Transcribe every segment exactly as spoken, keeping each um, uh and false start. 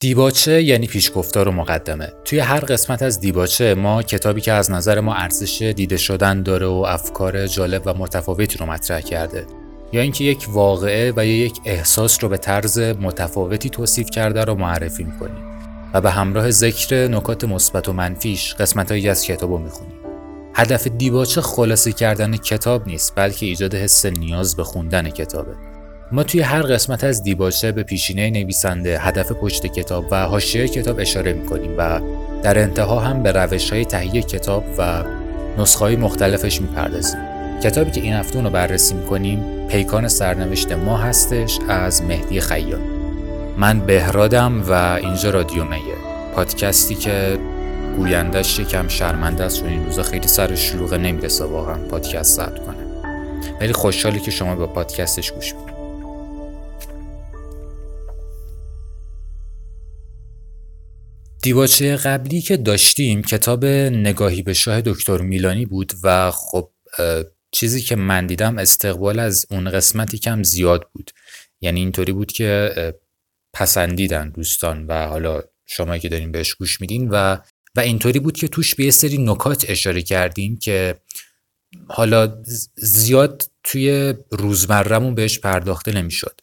دیباچه یعنی پیشگفتار و مقدمه. توی هر قسمت از دیباچه ما کتابی که از نظر ما ارزش دیده شدن داره و افکار جالب و متفاوتی رو مطرح کرده، یا اینکه یک واقعه و یا یک احساس رو به طرز متفاوتی توصیف کرده رو معرفی می‌کنیم و به همراه ذکر نکات مثبت و منفیش قسمت‌هایی از کتاب رو می‌خونیم. هدف دیباچه خلاصه کردن کتاب نیست، بلکه ایجاد حس نیاز به خوندن کتابه. ما توی هر قسمت از دیباچه به پیشینه نویسنده، هدف پشت کتاب و حاشیه کتاب اشاره می‌کنیم و در انتها هم به روش‌های تهیه کتاب و نسخه‌های مختلفش می‌پردازیم. کتابی که این هفته رو بررسی می‌کنیم پیکان سرنوشت ما هستش از مهدی خیاط. من بهرادم و اینجا رادیو میه، پادکستی که گویندش یکم شرمنده است چون این روزا خیلی سر شلوغه، نمیرسه واقعا پادکست ضبط کنه، ولی خوشحالی که شما به پادکستش گوش می‌کنید. دیباچه قبلی که داشتیم کتاب نگاهی به شاه دکتر میلانی بود و خب چیزی که من دیدم استقبال از اون قسمتی کم زیاد بود، یعنی اینطوری بود که پسندیدن دوستان و حالا شما که دارین بهش گوش میدین و و اینطوری بود که توش به یه سری نکات اشاره کردیم که حالا زیاد توی روزمره‌مون بهش پرداخته نمیشد.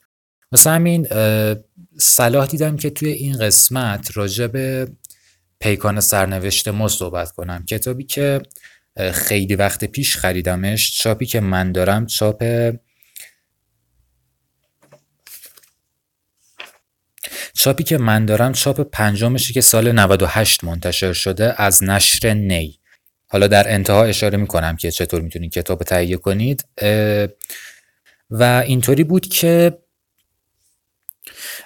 واسه همین صلاح دیدم که توی این قسمت راجع به پیکان سرنوشت ما صحبت کنم، کتابی که خیلی وقت پیش خریدمش. چاپی که من دارم چاپ چاپی که من دارم چاپ پنجمشه که سال نود و هشت منتشر شده از نشر نی. حالا در انتها اشاره میکنم که چطور میتونید کتاب تهیه کنید. و اینطوری بود که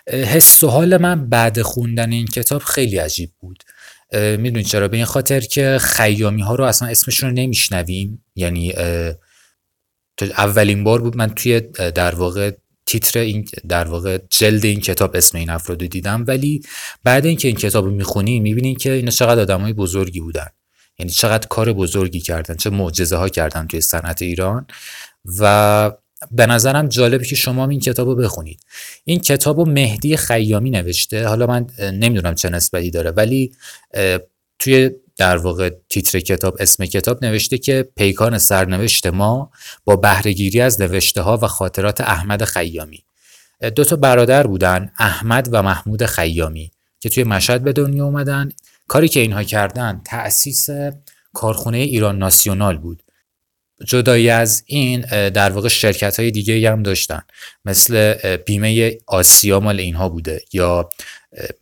حس و حال من بعد خوندن این کتاب خیلی عجیب بود. میدونید چرا؟ به این خاطر که خیامی ها رو اصلا اسمشون رو نمیشنویم، یعنی اولین بار بود من توی در واقع تیتر این در واقع جلد این کتاب اسم این افراد رو دیدم، ولی بعد اینکه این کتاب رو میخونیم میبینیم که اینا چقدر آدمای بزرگی بودن، یعنی چقدر کار بزرگی کردن، چه معجزه ها کردن توی صنعت ایران. و به نظرم جالبه که شما این کتابو بخونید. این کتابو مهدی خیامی نوشته، حالا من نمیدونم چه نسبتی داره، ولی توی در واقع تیتر کتاب اسم کتاب نوشته که پیکان سرنوشت ما با بهره‌گیری از نوشته‌ها و خاطرات احمد خیامی. دو تا برادر بودن، احمد و محمود خیامی، که توی مشهد به دنیا اومدن. کاری که اینها کردن تأسیس کارخونه ایران ناسیونال بود. جدای از این در واقع شرکت‌های دیگه‌ای هم داشتن، مثل بیمه آسیا مال اینها بوده، یا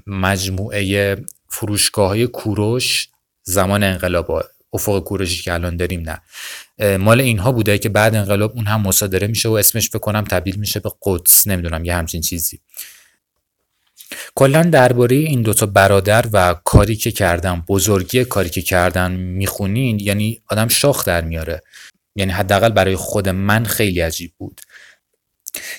مجموعه فروشگاه‌های کوروش زمان انقلاب، افق کوروشی که الان داریم نه، مال اینها بوده که بعد انقلاب اون هم مصادره میشه و اسمش فکر کنم تبدیل میشه به قدس، نمیدونم یه همچین چیزی. کلا درباره این دوتا برادر و کاری که کردن، بزرگی کاری که کردن میخونین، یعنی آدم شاخ در میاره، یعنی حداقل برای خود من خیلی عجیب بود.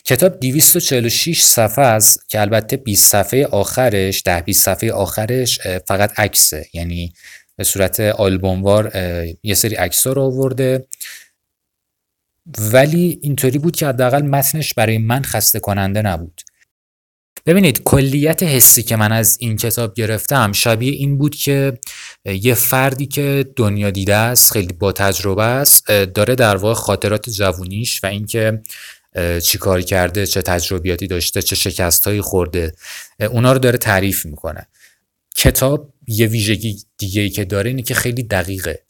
کتاب دویست و چهل و شش صفحه است که البته بیست صفحه آخرش، ده بیست صفحه آخرش فقط عکسه، یعنی به صورت آلبوموار یه سری عکس‌ها رو آورده، ولی اینطوری بود که حداقل متنش برای من خسته کننده نبود. ببینید کلیت حسی که من از این کتاب گرفتم شبیه این بود که یه فردی که دنیا دیده است، خیلی با تجربه است، داره در واقع خاطرات جوونیش و اینکه چی کار کرده، چه تجربیاتی داشته، چه شکستهایی خورده، اونا رو داره تعریف میکنه. کتاب یه ویژگی دیگه‌ای که داره اینه که خیلی دقیقه.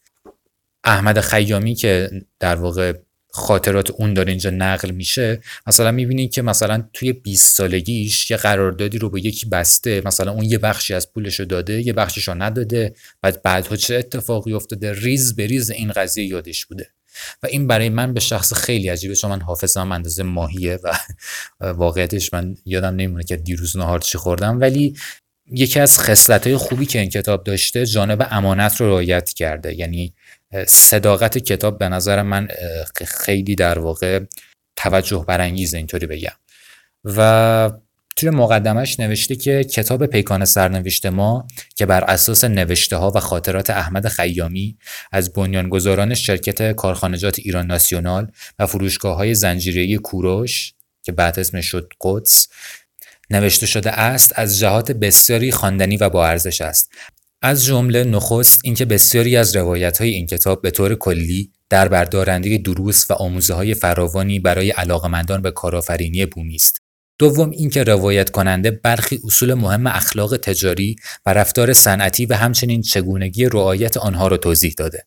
احمد خیامی که در واقع خاطرات اون داره اینجا نقل میشه، مثلا میبینی که مثلا توی بیست سالگیش یه قراردادی رو با یکی بسته، مثلا اون یه بخشی از پولش رو داده، یه بخشش رو نداده، بعد بعدها چه اتفاقی افتاده، ریز به ریز این قضیه یادش بوده. و این برای من به شخص خیلی عجیبه، چون من حافظم اندازه ماهیه و واقعیتش من یادم نمیمونه که دیروز نهار چی خوردم. ولی یکی از خصلت‌های خوبی که این کتاب داشته، جانب امانت رو رعایت کرده، یعنی صداقت کتاب به نظر من خیلی در واقع توجه برانگیز، اینطوری بگم. و توی مقدمش نوشته که کتاب پیکان سرنوشت ما که بر اساس نوشته ها و خاطرات احمد خیامی از بنیانگذاران شرکت کارخانجات ایران ناسیونال و فروشگاه های زنجیری کوروش که بعد اسمش شد قدس، نوشته شده است از جهات بسیاری خواندنی و با ارزش است. از جمله نخست اینکه بسیاری از روایت‌های این کتاب به طور کلی در بردارنده دروس و آموزه‌های فراوانی برای علاقه‌مندان به کارآفرینی بومی است. دوم اینکه روایت کننده برخی اصول مهم اخلاق تجاری و رفتار صنعتی و همچنین چگونگی رعایت آنها را توضیح داده.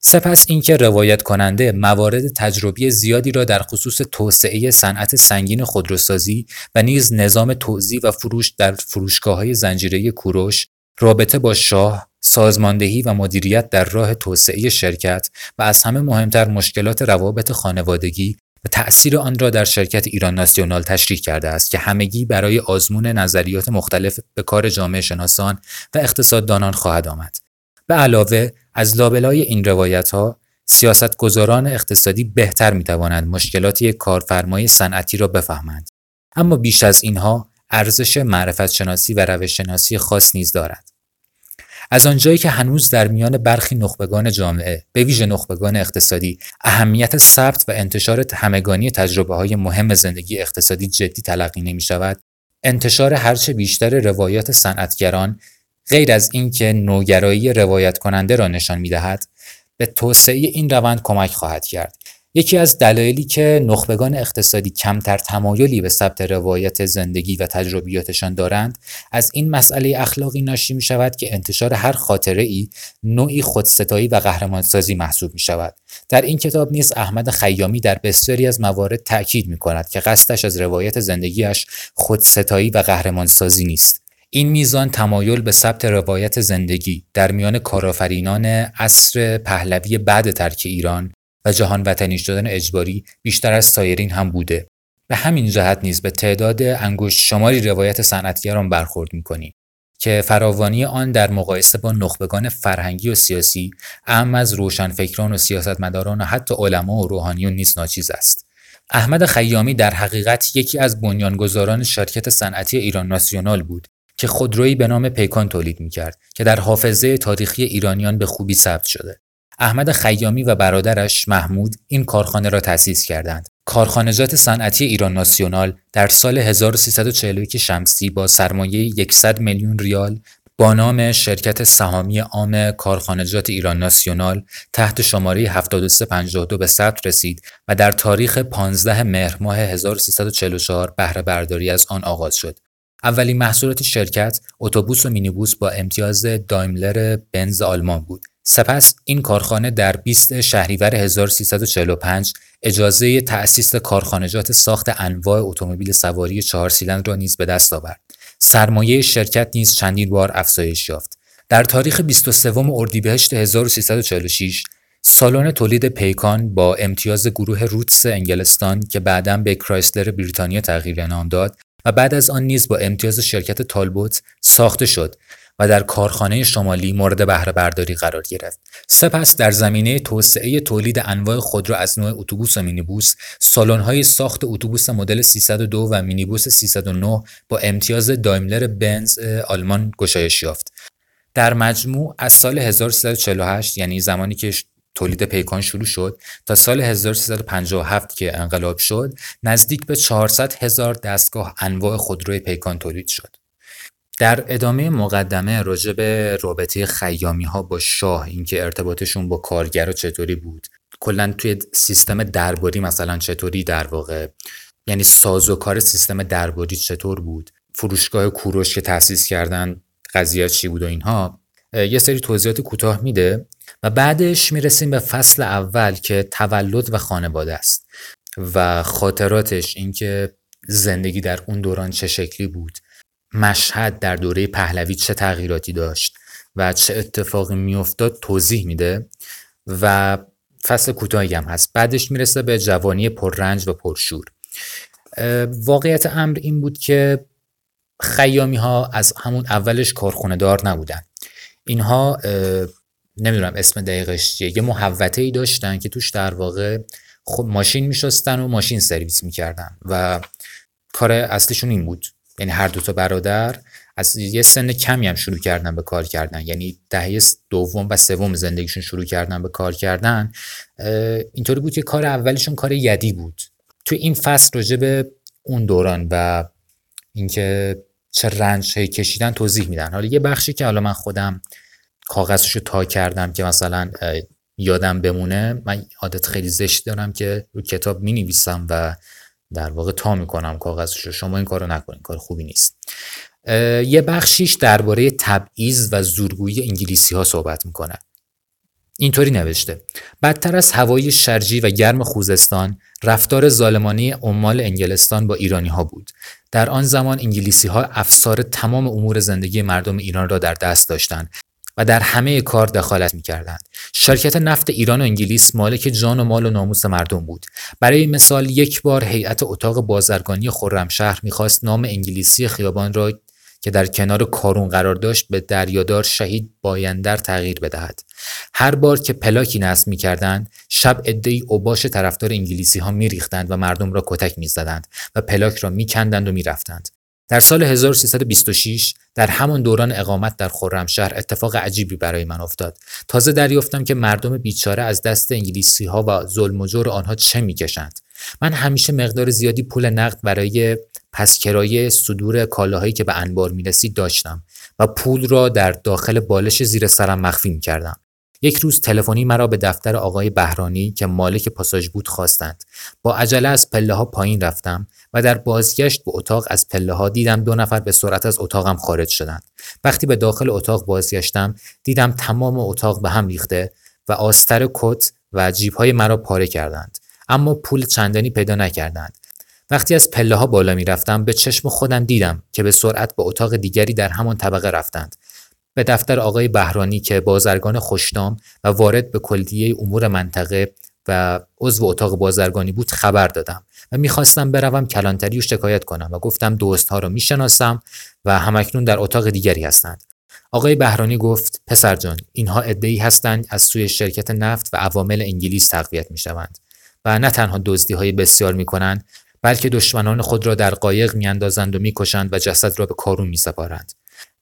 سپس اینکه روایت کننده موارد تجربی زیادی را در خصوص توسعه صنعت سنگین خودروسازی و نیز نظام توزیع و فروش در فروشگاه‌های زنجیره کوروش، رابطه با شاه، سازماندهی و مدیریت در راه توسعه شرکت و از همه مهمتر مشکلات روابط خانوادگی و تأثیر آن را در شرکت ایران ناسیونال تشریح کرده است که همگی برای آزمون نظریات مختلف به کار جامعه شناسان و اقتصاددانان خواهد آمد. به علاوه از لابلای این روایت‌ها، سیاستگزاران اقتصادی بهتر می‌توانند مشکلات یک کارفرمای صنعتی را بفهمند، اما بیش از اینها ارزش معرفت شناسی و روش شناسی خاص نیز دارد. از آنجایی که هنوز در میان برخی نخبگان جامعه، به ویژه نخبگان اقتصادی، اهمیت ثبت و انتشار همگانی تجربه‌های مهم زندگی اقتصادی جدی تلقی نمی‌شود، انتشار هرچه بیشتر روایات صنعتگران غیر از اینکه نوگرایی روایت کننده را نشان می‌دهد، به توسعه این روند کمک خواهد کرد. یکی از دلایلی که نخبگان اقتصادی کمتر تمایلی به ثبت روایت زندگی و تجربیاتشان دارند، از این مسئله اخلاقی ناشی می‌شود که انتشار هر خاطره‌ای نوعی خودستایی و قهرمانسازی محسوب می‌شود. در این کتاب نیز احمد خیامی در بسیاری از موارد تأکید می‌کند که قصدش از روایت زندگیش خودستایی و قهرمانسازی نیست. این میزان تمایل به ثبت روایت زندگی در میان کارآفرینان عصر پهلوی بعد ترک ایران و جهان وطنی شدن اجباری بیشتر از سایرین هم بوده. به همین جهت نیز به تعداد انگشت شماری روایت صنعتگران برخورد می‌کنیم که فراوانی آن در مقایسه با نخبگان فرهنگی و سیاسی، اعم از روشنفکران و سیاستمداران و حتی علما و روحانیون نیز ناچیز است. احمد خیامی در حقیقت یکی از بنیانگذاران شرکت صنعتی ایران ناسیونال بود که خودرویی به نام پیکان تولید می‌کرد که در حافظه تاریخی ایرانیان به خوبی ثبت شده. احمد خیامی و برادرش محمود این کارخانه را تأسیس کردند. کارخانجات صنعتی ایران ناسیونال در سال هزار و سیصد و چهل و یک شمسی با سرمایه صد میلیون ریال با نام شرکت سهامی عام کارخانجات ایران ناسیونال تحت شماره هفت هزار و سیصد و پنجاه و دو به ثبت رسید و در تاریخ پانزدهم مهر ماه هزار و سیصد و چهل و چهار بهره برداری از آن آغاز شد. اولین محصولات شرکت اتوبوس و مینیبوس با امتیاز دایملر بنز آلمان بود. سپس این کارخانه در بیستم شهریور هزار و سیصد و چهل و پنج اجازه تأسیس کارخانجات ساخت انواع اتومبیل سواری چهار سیلندر را نیز به دست آورد. سرمایه شرکت نیز چندین بار افزایش یافت. در تاریخ بیست و سوم اردیبهشت هزار و سیصد و چهل و شش سالن تولید پیکان با امتیاز گروه روتس انگلستان که بعداً به کرایسلر بریتانیا تغییر نام داد و بعد از آن نیز با امتیاز شرکت تالبوت ساخته شد و در کارخانه شمالی مورد بهره برداری قرار گرفت. سپس در زمینه توسعه تولید انواع خودرو از نوع اتوبوس و مینیبوس، سالن‌های ساخت اتوبوس مدل سیصد و دو و مینیبوس سیصد و نه با امتیاز دایملر بنز آلمان گشایش یافت. در مجموع از سال هزار و سیصد و چهل و هشت، یعنی زمانی که تولید پیکان شروع شد، تا سال هزار و سیصد و پنجاه و هفت که انقلاب شد، نزدیک به چهارصد هزار دستگاه انواع خودروی پیکان تولید شد. در ادامه مقدمه راجع به رابطه خیامی ها با شاه، اینکه ارتباطشون با کارگرا چطوری بود، کلا توی سیستم درباری مثلا چطوری، در واقع یعنی سازوکار سیستم درباری چطور بود، فروشگاه کوروش که تأسیس کردن قضیه چی بود و اینها، یه سری توضیحات کوتاه میده و بعدش میرسیم به فصل اول که تولد و خانواده است و خاطراتش، اینکه زندگی در اون دوران چه شکلی بود، مشهد در دوره پهلوی چه تغییراتی داشت و چه اتفاقی میافتاد توضیح میده و فصل کوتاهی هم هست. بعدش میرسه به جوانی پررنج و پرشور. واقعیت امر این بود که خیامی ها از همون اولش کارخونه دار نبودن. اینها نمیدونم اسم دقیقش چیه، یه محوطه‌ای داشتن که توش در واقع خب ماشین میشستن و ماشین سرویس میکردن و کار اصلیشون این بود. یعنی هر دو تا برادر از یه سن کمی هم شروع کردن به کار کردن، یعنی دهه دوم و سوم زندگیشون شروع کردن به کار کردن. اینطوری بود که کار اولشون کار یدی بود. تو این فصل راجع به اون دوران و اینکه چه رنجی کشیدن توضیح میدن. حالا یه بخشی که حالا من خودم کاغذشو تا کردم که مثلا یادم بمونه، من عادت خیلی زشت دارم که رو کتاب مینویسم و در واقع تا میکنم کاغذشو. شما این کارو نکنین، کار خوبی نیست. یه بخشیش درباره تبعیض و زورگویی انگلیسی ها صحبت میکنه. اینطوری نوشته: بدتر از هوای شرجی و گرم خوزستان، رفتار ظالمانه عمال انگلستان با ایرانی ها بود. در آن زمان انگلیسی ها افسار تمام امور زندگی مردم ایران را در دست داشتند و در همه کار دخالت می‌کردند. شرکت نفت ایران و انگلیس مالک جان و مال و ناموس مردم بود. برای مثال یک بار هیئت اتاق بازرگانی خرمشهر می‌خواست نام انگلیسی خیابان را که در کنار کارون قرار داشت به دریادار شهید بایندر تغییر بدهد. هر بار که پلاکی نصب می‌کردند، شب عده‌ای اوباش طرفدار انگلیسی‌ها می‌ریختند و مردم را کتک می‌زدند و پلاک را می‌کندند و می‌رفتند. در سال هزار و سیصد و بیست و شش در همان دوران اقامت در خرمشهر اتفاق عجیبی برای من افتاد. تازه دریافتم که مردم بیچاره از دست انگلیسی‌ها و ظلم و جور آنها چه می‌کشند. من همیشه مقدار زیادی پول نقد برای پس کرایه صدور کالاهایی که به انبار می‌رسید داشتم و پول را در داخل بالش زیر سرم مخفی می‌کردم. یک روز تلفنی مرا به دفتر آقای بهرانی که مالک پاساژ بود خواستند. با عجله از پله‌ها پایین رفتم و در بازگشت به اتاق از پله‌ها دیدم دو نفر به سرعت از اتاقم خارج شدند. وقتی به داخل اتاق بازگشتم دیدم تمام اتاق به هم ریخته و آستر کت و جیب‌های مرا پاره کردند، اما پول چندانی پیدا نکردند. وقتی از پله‌ها بالا می‌رفتم به چشم خودم دیدم که به سرعت به اتاق دیگری در همان طبقه رفتند. به دفتر آقای بهرانی که بازرگان خوشنام و وارد به کلیه امور منطقه و عضو اتاق بازرگانی بود خبر دادم و میخواستم بروم کلانتری و شکایت کنم و گفتم دوستها رو میشناسم و همکنون در اتاق دیگری هستند. آقای بهرانی گفت: پسر جان، اینها عده‌ای هستند از سوی شرکت نفت و عوامل انگلیس تقویت میشوند و نه تنها دزدی‌های بسیار میکنند، بلکه دشمنان خود را در قایق میاندازند و میکشند و جسد را به کارون میسپارند.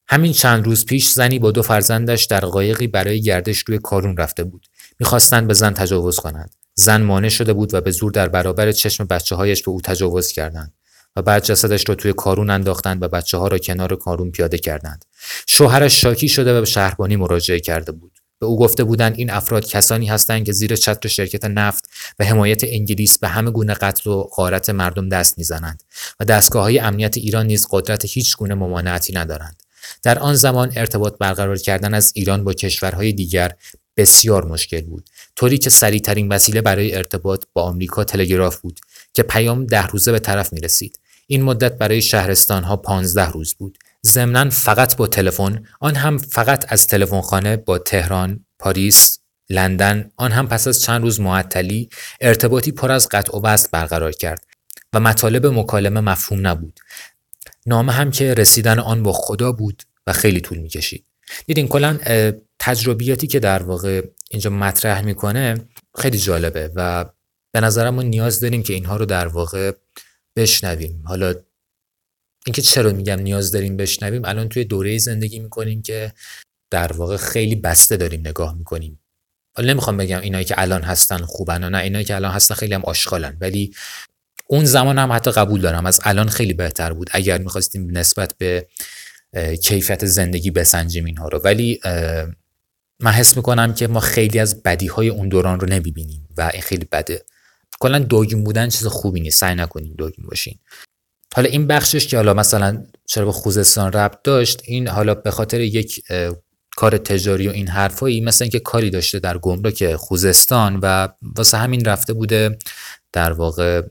همین چند روز پیش زنی با دو فرزندش در قایقی برای گردش روی کارون رفته بود. می‌خواستند به زن تجاوز کنند. زن مانع شده بود و به زور در برابر چشم بچه‌هایش به او تجاوز کردند و بعد جسدش را توی کارون انداختند و بچه‌ها را کنار کارون پیاده کردند. شوهرش شاکی شده و به شهربانی مراجعه کرده بود. به او گفته بودند این افراد کسانی هستند که زیر چتر شرکت نفت و حمایت انگلیس به همه گونه قتل و غارت مردم دست می‌زنند و دستگاه‌های امنیت ایران نیز قدرت هیچ گونه ممانعتی ندارند. در آن زمان ارتباط برقرار کردن از ایران با کشورهای دیگر بسیار مشکل بود، طوری که سریع‌ترین وسیله برای ارتباط با آمریکا تلگراف بود که پیام ده روزه به طرف می‌رسید. این مدت برای شهرستان‌ها پانزده روز بود. ضمناً فقط با تلفن، آن هم فقط از تلفنخانه با تهران، پاریس، لندن، آن هم پس از چند روز معطلی ارتباطی پر از قطع و وصل برقرار کرد و مطالب مکالمه مفهوم نبود. نامه هم که رسیدن آن با خدا بود و خیلی طول می‌کشید. دیدین کلاً تجربیاتی که در واقع اینجا مطرح می‌کنه خیلی جالبه و به نظرم ما نیاز داریم که اینها رو در واقع بشنویم. حالا اینکه چرا میگم نیاز داریم بشنویم، الان توی دوره زندگی می‌کنیم که در واقع خیلی بسته داریم نگاه می‌کنیم. حالا نمی‌خوام بگم اینایی که الان هستن خوبن و نه، اینایی که الان هستن خیلی هم آشغالن، ولی اون زمان هم حتی قبول دارم از الان خیلی بهتر بود اگر میخواستیم نسبت به کیفیت زندگی بسنجیم اینها رو. ولی من حس میکنم که ما خیلی از بدیهای اون دوران رو نمیبینیم و این خیلی بده. کلا دوگیم بودن چیز خوبی نیست، سعی نکنیم دوگیم باشین. حالا این بخشش که حالا مثلا چرا به خوزستان ربط داشت، این حالا به خاطر یک کار تجاری و این حرفایی، مثلا اینکه کاری داشته در گمرک خوزستان و واسه همین رفته بوده در واقع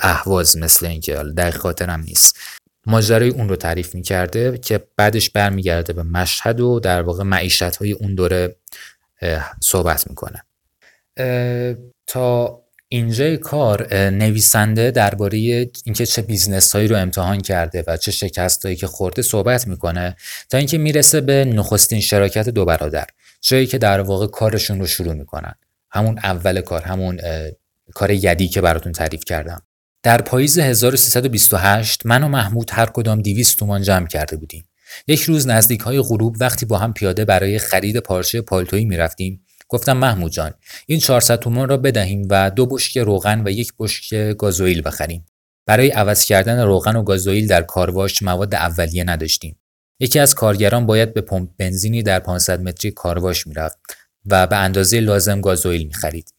اهواز، مثل اینکه دقیق خاطرم نیست ماجرای اون رو تعریف می‌کرده که بعدش برمیگرده به مشهد و در واقع معیشت‌های اون دوره صحبت می‌کنه. تا اینجای کار نویسنده درباره اینکه چه بیزنس‌هایی رو امتحان کرده و چه شکست‌هایی که خورده صحبت می‌کنه تا اینکه میرسه به نخستین شراکت دو برادر، جایی که در واقع کارشون رو شروع می‌کنن. همون اول کار، همون کار یدی که براتون تعریف کردم. در پاییز هزار و سیصد و بیست و هشت من و محمود هر کدام دویست تومان جمع کرده بودیم. یک روز نزدیک‌های غروب وقتی با هم پیاده برای خرید پارچه پالتویی می‌رفتیم، گفتم محمود جان این چهارصد تومان را بدهیم و دو بشکه روغن و یک بشکه گازوئیل بخریم. برای عوض کردن روغن و گازوئیل در کارواش مواد اولیه نداشتیم. یکی از کارگران باید به پمپ بنزینی در پانصد متری کارواش میرفت و به اندازه لازم گازوئیل میخرید.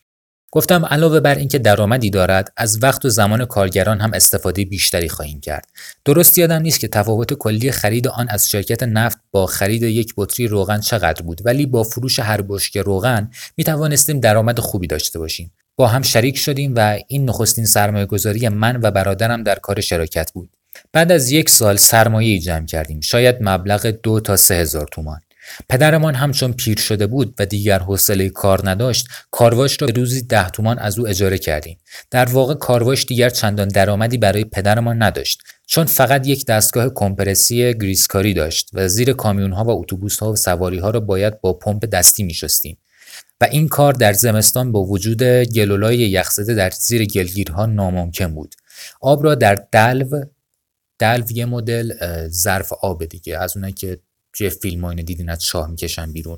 گفتم علاوه بر اینکه درآمدی دارد، از وقت و زمان کارگران هم استفاده بیشتری خواهیم کرد. درست یادم نیست که تفاوت کلی خرید آن از شرکت نفت با خرید یک بطری روغن چقدر بود، ولی با فروش هر بشکه روغن می توانستیم درآمد خوبی داشته باشیم. با هم شریک شدیم و این نخستین سرمایه‌گذاری من و برادرم در کار شراکت بود. بعد از یک سال سرمایه جمع کردیم، شاید مبلغ دو تا سه هزار تومان. پدرمان همچون پیر شده بود و دیگر حوصله کار نداشت، کارواش را به روزی ده تومان از او اجاره کردیم. در واقع کارواش دیگر چندان درآمدی برای پدرمان نداشت، چون فقط یک دستگاه کمپرسی گریسکاری داشت و زیر کامیون‌ها و اتوبوس‌ها و سواری‌ها را باید با پمپ دستی می‌شستیم. و این کار در زمستان با وجود گلولای یخزده در زیر گلگیرها ناممکن بود. آب را در دلو دلو یه مدل ظرف آب دیگه از اونایی که توی فیلم‌ها اینو دیدین از چاه میکشن بیرون،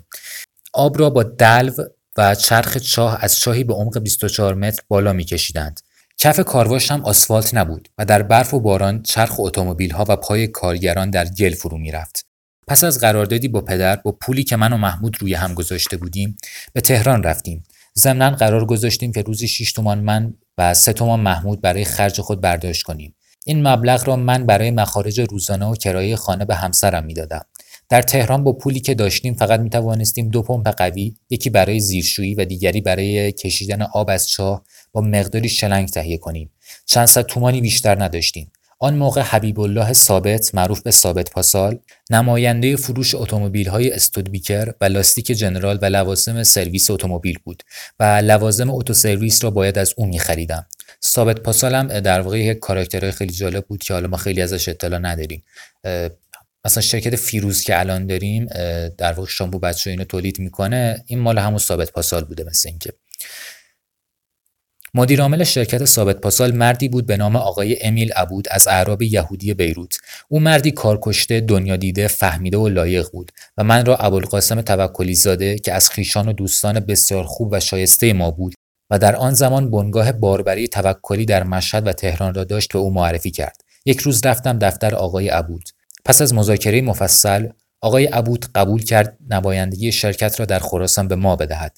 آب را با دلو و چرخ چاه از چاهی به عمق بیست و چهار متر بالا میکشیدند. کف کارواش هم آسفالت نبود و در برف و باران چرخ اتومبیل‌ها و پای کارگران در گل فرو میرفت. پس از قراردادی با پدر، با پولی که من و محمود روی هم گذاشته بودیم به تهران رفتیم. ضمناً قرار گذاشتیم که روزی شش تومان من و سه تومان محمود برای خرج خود برداشت کنیم. این مبلغ را من برای مخارج روزانه و کرایه خانه به همسرم میدادم. در تهران با پولی که داشتیم فقط می توانستیم دو پمپ قوی، یکی برای زیرشویی و دیگری برای کشیدن آب از چاه با مقداری شلنگ تهیه کنیم. چند صد تومانی بیشتر نداشتیم. آن موقع حبیب‌الله ثابت، معروف به ثابت پاسال، نماینده فروش اتومبیل‌های استودبیکر و لاستیک جنرال و لوازم سرویس اتومبیل بود و لوازم اتو سرویس را باید از او می‌خریدم. ثابت پاسال هم در واقع یک کاراکترهای خیلی جالب بود که حالا ما خیلی ازش اطلاع نداریم. مثلا شرکت فیروز که الان داریم در واقع شامبو بچه اینو تولید میکنه، این مال همون ثابت پاسال بوده. مثل اینکه مدیر عامل شرکت ثابت پاسال مردی بود به نام آقای امیل عبود از اعراب یهودی بیروت. او مردی کارکشته، دنیا دیده، فهمیده و لایق بود و من را ابوالقاسم توکلی زاده که از خویشان و دوستان بسیار خوب و شایسته ما بود و در آن زمان بنگاه باربری توکلی در مشهد و تهران را داشت به او معرفی کرد. یک روز رفتم دفتر آقای عبود. پس از مذاکره مفصل، آقای عبود قبول کرد نمایندگی شرکت را در خراسان به ما بدهد.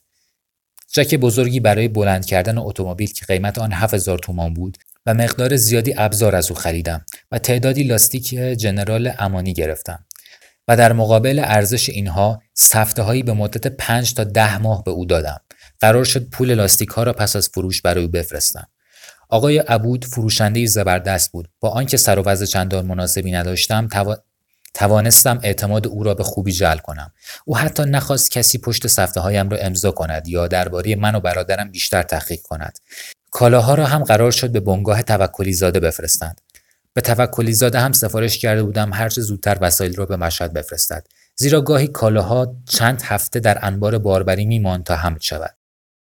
جک بزرگی برای بلند کردن اتومبیل که قیمت آن هفت هزار تومان بود و مقدار زیادی ابزار از او خریدم و تعدادی لاستیک جنرال امانی گرفتم و در مقابل ارزش اینها سفته‌هایی به مدت پنج تا ده ماه به او دادم. قرار شد پول لاستیک‌ها را پس از فروش برای او بفرستم. آقای عبود فروشنده‌ای زبردست بود. با آنکه سر و وضع چندان مناسبی نداشتم، تو... توانستم اعتماد او را به خوبی جلب کنم. او حتی نخواست کسی پشت صفحه‌هایم را امضا کند یا درباره من و برادرم بیشتر تحقیق کند. کالاها را هم قرار شد به بنگاه توکلی زاده بفرستند. به توکلی زاده هم سفارش کرده بودم هر چه زودتر وسایل را به مشهد بفرستد، زیرا گاهی کالاها چند هفته در انبار باربری می‌ماند تا حمل شود.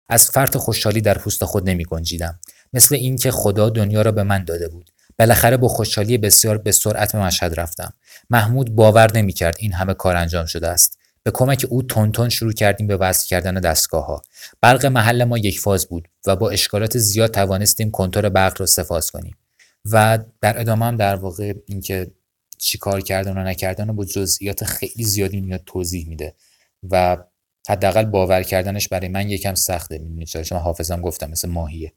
از فرط خوشحالی در پوست خود نمی‌گنجیدم. مثل این که خدا دنیا را به من داده بود. بالاخره با خوشحالی بسیار به سرعت به مشهد رفتم. محمود باور نمی کرد این همه کار انجام شده است. به کمک او تون تون شروع کردیم به وصل کردن دستگاه‌ها. برق محل ما یک فاز بود و با اشکالات زیاد توانستیم کنتور برق را سه فاز کنیم و در ادامه هم در واقع اینکه چی کار کردن و نکردن با جزئیات خیلی زیادی میاد توضیح میده و حداقل باور کردنش برای من یکم سخته. میدونید چرا؟ چون حافظم گفتم مثل ماهیه.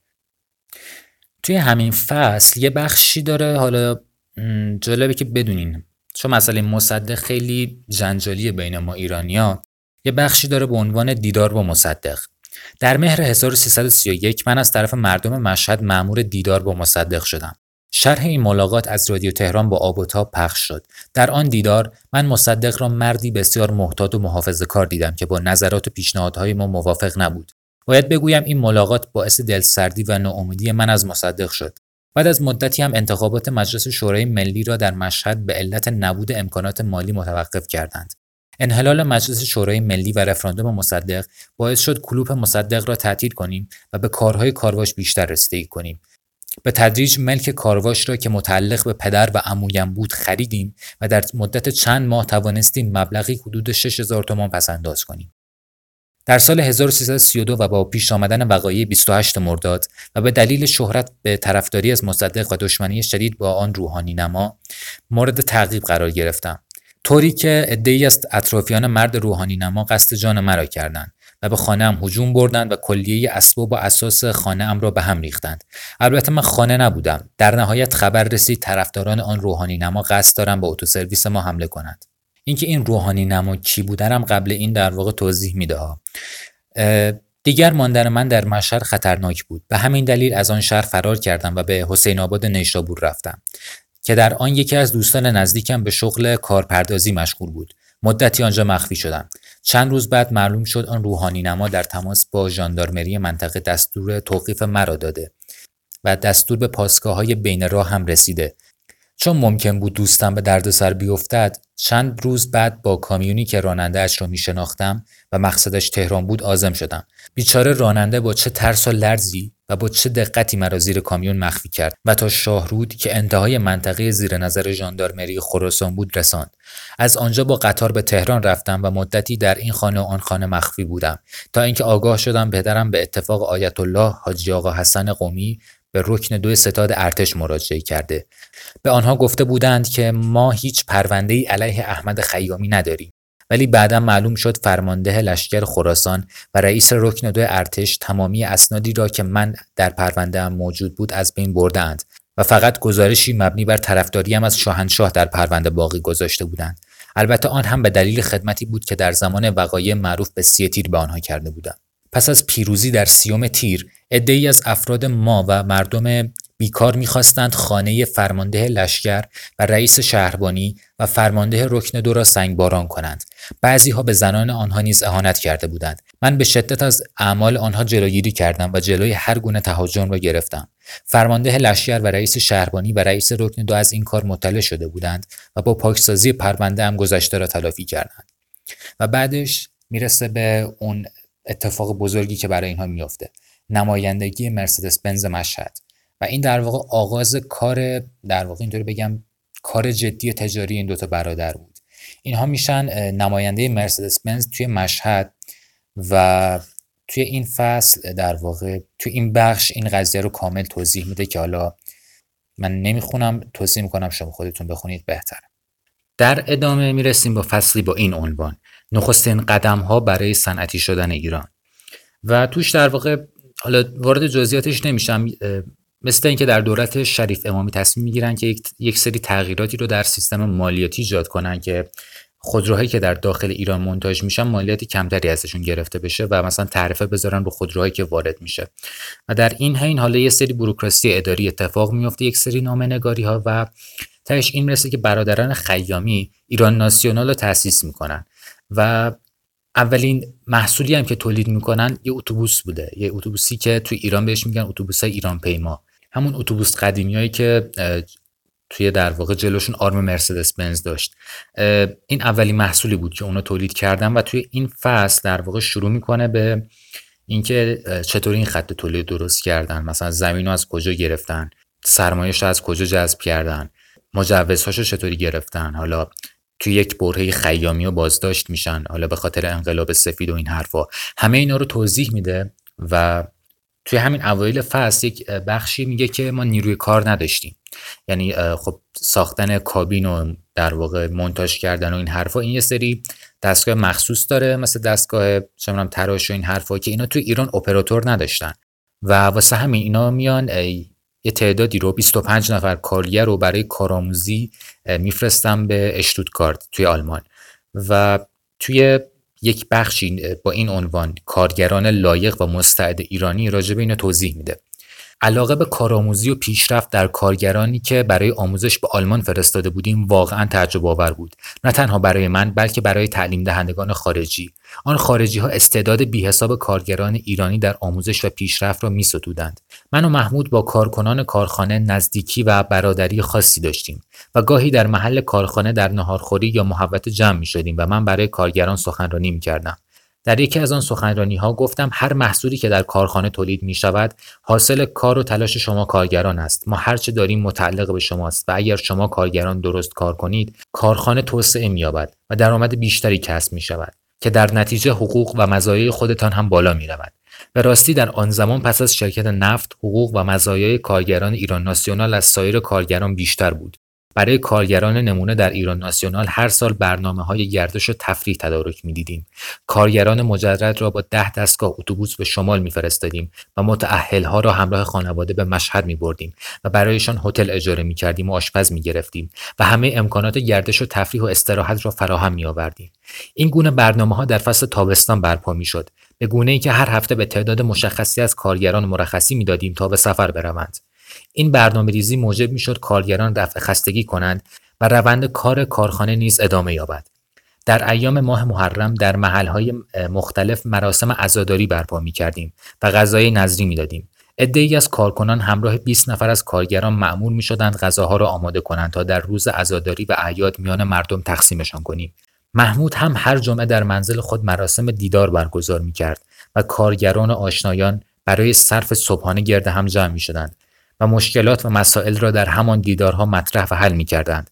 توی همین فصل یه بخشی داره، حالا جالبه که بدونین چون مسئله مصدق خیلی جنجالیه بین ما ایرانی‌ها، یه بخشی داره به عنوان دیدار با مصدق. در مهر هزار و سیصد و سی و یک من از طرف مردم مشهد مأمور دیدار با مصدق شدم. شرح این ملاقات از رادیو تهران با آب و تاب پخش شد. در آن دیدار من مصدق را مردی بسیار محتاط و محافظه‌کار دیدم که با نظرات و پیشنهادهای ما موافق نبود. باید بگویم این ملاقات باعث دلسردی و ناامیدی من از مصدق شد. بعد از مدتی هم انتخابات مجلس شورای ملی را در مشهد به علت نبود امکانات مالی متوقف کردند. انحلال مجلس شورای ملی و رفراندوم مصدق باعث شد کلوپ مصدق را تعطیل کنیم و به کارهای کارواش بیشتر رسیدگی کنیم. به تدریج ملک کارواش را که متعلق به پدر و عمویم بود خریدیم و در مدت چند ماه توانستیم مبلغی حدود شش هزار تومان پس‌انداز کنیم. در سال هزار و سیصد و سی و دو و با پیش آمدن وقایع بیست و هشتم مرداد و به دلیل شهرت به طرفداری از مصدق و دشمنی شدید با آن روحانی نما مورد تعقیب قرار گرفتم، طوری که عده‌ای از اطرافیان مرد روحانی نما قصد جان مرا کردند و به خانه‌ام هجوم بردند و کلیه اسباب و اساس خانه‌ام را به هم ریختند. البته من خانه نبودم. در نهایت خبر رسید طرفداران آن روحانی نما قصد دارند به اتوسرویس ما حمله کنند. اینکه این روحانی نما کی بودنم قبل این در واقع توضیح میده ها. دیگر ماندن من در مشهد خطرناک بود. به همین دلیل از آن شهر فرار کردم و به حسین آباد نیشابور رفتم که در آن یکی از دوستان نزدیکم به شغل کارپردازی مشغول بود. مدتی آنجا مخفی شدم. چند روز بعد معلوم شد آن روحانی نما در تماس با ژاندارمری منطقه دستور توقیف مرا داده و دستور به پاسگاه‌های بین راه هم رسیده. چون ممکن بود دوستم به دردسر بیفتد، چند روز بعد با کامیونی که راننده اش را میشناختم و مقصدش تهران بود عازم شدم. بیچاره راننده با چه ترس و لرزی و با چه دقتی مرا زیر کامیون مخفی کرد و تا شاهرود که انتهای منطقه زیر نظر ژاندارمری خراسان بود رساند. از آنجا با قطار به تهران رفتم و مدتی در این خانه و آن خانه مخفی بودم تا اینکه آگاه شدم پدرم به اتفاق آیت‌الله حاجی آقا حسن قمی به رکن دو ستاد ارتش مراجعه کرده. به آنها گفته بودند که ما هیچ پرونده‌ای علیه احمد خیامی نداریم، ولی بعدا معلوم شد فرمانده لشکر خراسان و رئیس رکن دو ارتش تمامی اسنادی را که من در پرونده‌ام موجود بود از بین بردند و فقط گزارشی مبنی بر طرفداریم از شاهنشاه در پرونده باقی گذاشته بودند. البته آن هم به دلیل خدمتی بود که در زمان وقایع معروف به سی تیر به آنها کرده بودم. پس از پیروزی در سیوم تیر، عده‌ای از افراد ما و مردم بیکار می‌خواستند خانه فرمانده لشکر و رئیس شهربانی و فرمانده رکن دو را سنگباران کنند. بعضی‌ها به زنان آنها نیز اهانت کرده بودند. من به شدت از اعمال آنها جلوگیری کردم و جلوی هر گونه تهاجم را گرفتم. فرمانده لشکر و رئیس شهربانی و رئیس رکن دو از این کار مطلع شده بودند و با پاکسازی پرونده هم گذشته را تلافی کردند. و بعدش میرسه به اون اتفاق بزرگی که برای اینها میافته، نمایندگی مرسدس بنز مشهد، و این در واقع آغاز کار، در واقع اینطوری بگم، کار جدی تجاری این دوتا برادر بود. اینها میشن نماینده مرسدس بنز توی مشهد و توی این فصل در واقع توی این بخش این قضیه رو کامل توضیح میده که حالا من نمیخونم، توصیه میکنم شما خودتون بخونید بهتره. در ادامه میرسیم با فصلی با این عنوان، نخستین قدم ها برای صنعتی شدن ایران، و توش در واقع حالا وارد جزئیاتش نمیشم، مثل اینکه در دولت شریف امامی تصمیم میگیرن که یک سری تغییراتی رو در سیستم مالیاتی ایجاد کنن که خودروهایی که در داخل ایران مونتاژ میشن مالیاتی کمتری ازشون گرفته بشه و مثلا تعرفه بذارن رو خودروهایی که وارد میشه. و در این حین حالا یک سری بوروکراسی اداری اتفاق میفته، یک سری نامه‌نگاری ها، و تاش این میرسه که برادران خیامی ایران ناسیونال رو تأسیس میکنن و اولین محصولی هم که تولید میکنن یه اتوبوس بوده، یه اتوبوسی که تو ایران بهش میگن اتوبوسای ایران پیما، همون اتوبوس قدیمیایی که توی در واقع جلوشون آرم مرسدس بنز داشت. این اولین محصولی بود که اونا تولید کردن و توی این فصل در واقع شروع میکنه به اینکه چطور این خط تولید درست کردن، مثلا زمینو از کجا گرفتن، سرمایه‌شو از کجا جذب کردن، مجوزهاشو چطوری گرفتن، حالا توی یک برهه خیامی و بازداشت میشن، حالا به خاطر انقلاب سفید و این حرفا، همه اینا رو توضیح میده. و توی همین اوایل فصل یک بخشی میگه که ما نیروی کار نداشتیم، یعنی خب ساختن کابین و در واقع مونتاژ کردن و این حرفا، این یه سری دستگاه مخصوص داره مثل دستگاه چه می‌دونم تراش و این حرفا که اینا توی ایران اپراتور نداشتن و واسه همین اینا میان یه تعدادی رو بیست و پنج نفر کارگر رو برای کارآموزی میفرستم به اشتوتگارت توی آلمان. و توی یک بخشی با این عنوان کارگران لایق و مستعد ایرانی راجع به اینو توضیح میده. علاقه به کارآموزی و پیشرفت در کارگرانی که برای آموزش به آلمان فرستاده بودیم واقعا تعجب آور بود، نه تنها برای من بلکه برای تعلیم دهندگان خارجی. آن خارجی ها استعداد بی حساب کارگران ایرانی در آموزش و پیشرفت را می ستودند. من و محمود با کارکنان کارخانه نزدیکی و برادری خاصی داشتیم و گاهی در محل کارخانه در ناهارخوری یا محوطه جمع می شدیم و من برای کارگران سخنرانی می کردم. در یکی از آن سخنرانی ها گفتم هر محصولی که در کارخانه تولید می شود حاصل کار و تلاش شما کارگران است. ما هر چه داریم متعلق به شماست و اگر شما کارگران درست کار کنید کارخانه توسعه می یابد و درآمد بیشتری کسب می شود. که در نتیجه حقوق و مزایای خودتان هم بالا می رود. به راستی در آن زمان پس از شرکت نفت حقوق و مزایای کارگران ایران ناسیونال از سایر کارگران بیشتر بود. برای کارگران نمونه در ایران ناسیونال هر سال برنامه‌های گردش و تفریح تدارک می‌دیدیم. کارگران مجرد را با ده دستگاه اتوبوس به شمال می‌فرستادیم و متأهل‌ها را همراه خانواده به مشهد می‌بردیم و برایشان هتل اجاره می‌کردیم و آشپز می‌گرفتیم و همه امکانات گردش و تفریح و استراحت را فراهم می‌آوردیم. این گونه برنامه‌ها در فصل تابستان برپا می‌شد، به گونه‌ای که هر هفته به تعداد مشخصی از کارگران مرخصی می‌دادیم تا به سفر بروند. این برنامه‌ریزی موجب می‌شد کارگران رفع خستگی کنند و روند کار کارخانه نیز ادامه یابد. در ایام ماه محرم در محل‌های مختلف مراسم عزاداری برپا می‌کردیم و غذای نذری می‌دادیم. عده‌ای از کارکنان همراه بیست نفر از کارگران مأمور می‌شدند غذاها را آماده کنند تا در روز عزاداری و اعیاد میان مردم تقسیمشان کنیم. محمود هم هر جمعه در منزل خود مراسم دیدار برگزار می‌کرد و کارگران و آشنایان برای صرف صبحانه گرد هم جمع می‌شدند و مشکلات و مسائل را در همان دیدارها مطرح و حل می‌کردند.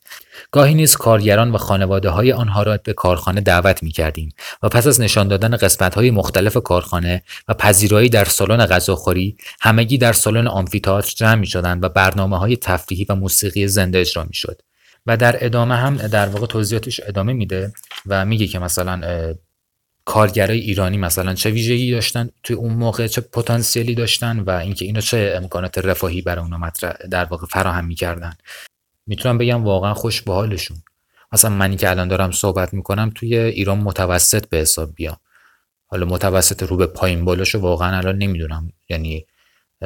گاهی نیز کارگران و خانواده‌های آنها را به کارخانه دعوت می‌کردیم و پس از نشان دادن قسمت‌های مختلف کارخانه و پذیرایی در سالن غذاخوری، همگی در سالن آمفی‌تئاتر جمع می‌شدند و برنامه‌های تفریحی و موسیقی زنده اجرا می‌شد. و در ادامه هم در واقع توضیحاتش ادامه میده و میگه که مثلا کارگرای ایرانی مثلا چه ویژگی داشتن توی اون موقع، چه پتانسیلی داشتن و اینکه اینا چه امکانات رفاهی برای اونا مطرح در واقع فراهم میکردن. میتونم بگم واقعا خوش به حالشون. مثلا منی که الان دارم صحبت میکنم توی ایران متوسط به حساب بیام، حالا متوسط رو به پایین بالاشو واقعا الان نمیدونم، یعنی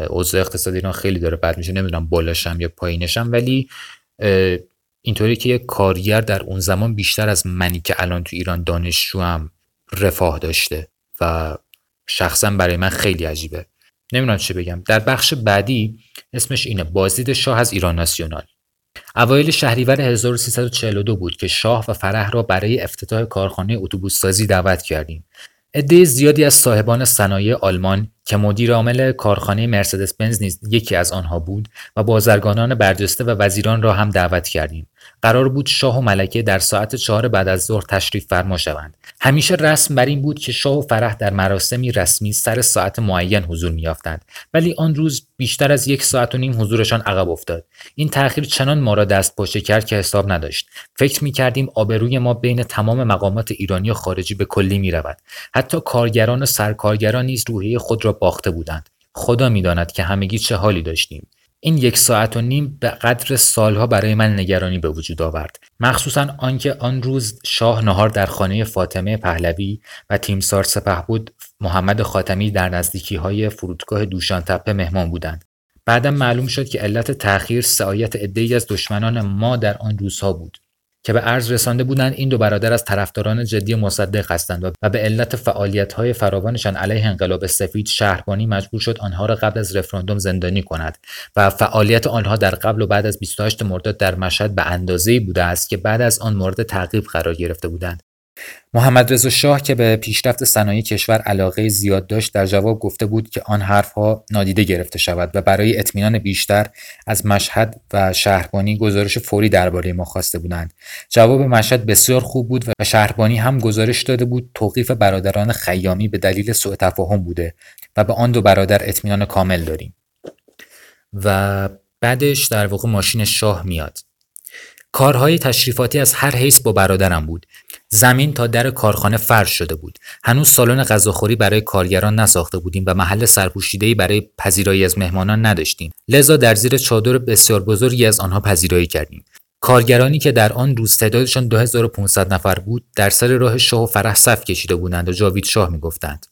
اوضاع اقتصادی ایران خیلی داره بد میشه، نمیدونم بالاشم یا پایینشم، ولی اینطوری که یک کارگر در اون زمان بیشتر از منی که الان تو ایران دانشجوام رفاه داشته و شخصا برای من خیلی عجیبه. نمیدونم چی بگم. در بخش بعدی اسمش اینه بازدید شاه از ایران ناسیونال. اوایل شهریور هزار و سیصد و چهل و دو بود که شاه و فرح را برای افتتاح کارخانه اتوبوس سازی دعوت کردیم. عده زیادی از صاحبان صنایع آلمان که مدیر عامل کارخانه مرسدس بنز نیز یکی از آنها بود و بازرگانان برجسته و وزیران را هم دعوت کردیم. قرار بود شاه و ملکه در ساعت چهار بعد از ظهر تشریف فرما شوند. همیشه رسم بر این بود که شاه و فرح در مراسمی رسمی سر ساعت معین حضور می‌یافتند، ولی آن روز بیشتر از یک ساعت و نیم حضورشان عقب افتاد. این تأخیر چنان ما را دستپاچه کرد که حساب نداشت. فکر می‌کردیم آبروی ما بین تمام مقامات ایرانی و خارجی به کلی می‌رود. حتی کارگران و سرکارگران نیز روحیه خود را باخته بودند. خدا می‌داند که همگی چه حالی داشتیم. این یک ساعت و نیم به قدر سالها برای من نگرانی به وجود آورد، مخصوصاً آنکه آن روز شاه نهار در خانه فاطمه پهلوی و تیمسار سپهبد محمد خاتمی در نزدیکی‌های فرودگاه دوشانتپه مهمان بودند. بعداً معلوم شد که علت تأخیر سعایت عده‌ای از دشمنان ما در آن روزها بود که به عرض رسانده بودند این دو برادر از طرفداران جدی مصدق هستند و به علت فعالیت‌های فراوانشان علیه انقلاب سفید شهربانی مجبور شد آنها را قبل از رفراندوم زندانی کند و فعالیت آنها در قبل و بعد از بیست و هشتم مرداد در مشهد به اندازه‌ای بوده است که بعد از آن مورد تعقیب قرار گرفته بودند. محمد رضا شاه که به پیشرفت صنایع کشور علاقه زیاد داشت در جواب گفته بود که آن حرفها نادیده گرفته شود و برای اطمینان بیشتر از مشهد و شهربانی گزارش فوری درباره ما خواسته بودند. جواب مشهد بسیار خوب بود و شهربانی هم گزارش داده بود توقیف برادران خیامی به دلیل سوء تفاهم بوده و به آن دو برادر اطمینان کامل داریم. و بعدش در واقع ماشین شاه میاد. کارهای تشریفاتی از هر حیث با برادرم بود. زمین تا در کارخانه فرش شده بود. هنوز سالن غذاخوری برای کارگران نساخته بودیم و محل سرپوشیده‌ای برای پذیرایی از مهمانان نداشتیم. لذا در زیر چادر بسیار بزرگی از آنها پذیرایی کردیم. کارگرانی که در آن روز تعدادشان دو هزار و پانصد نفر بود، در سر راه شاه و فرح صف کشیده بودند و جاوید شاه می‌گفتند.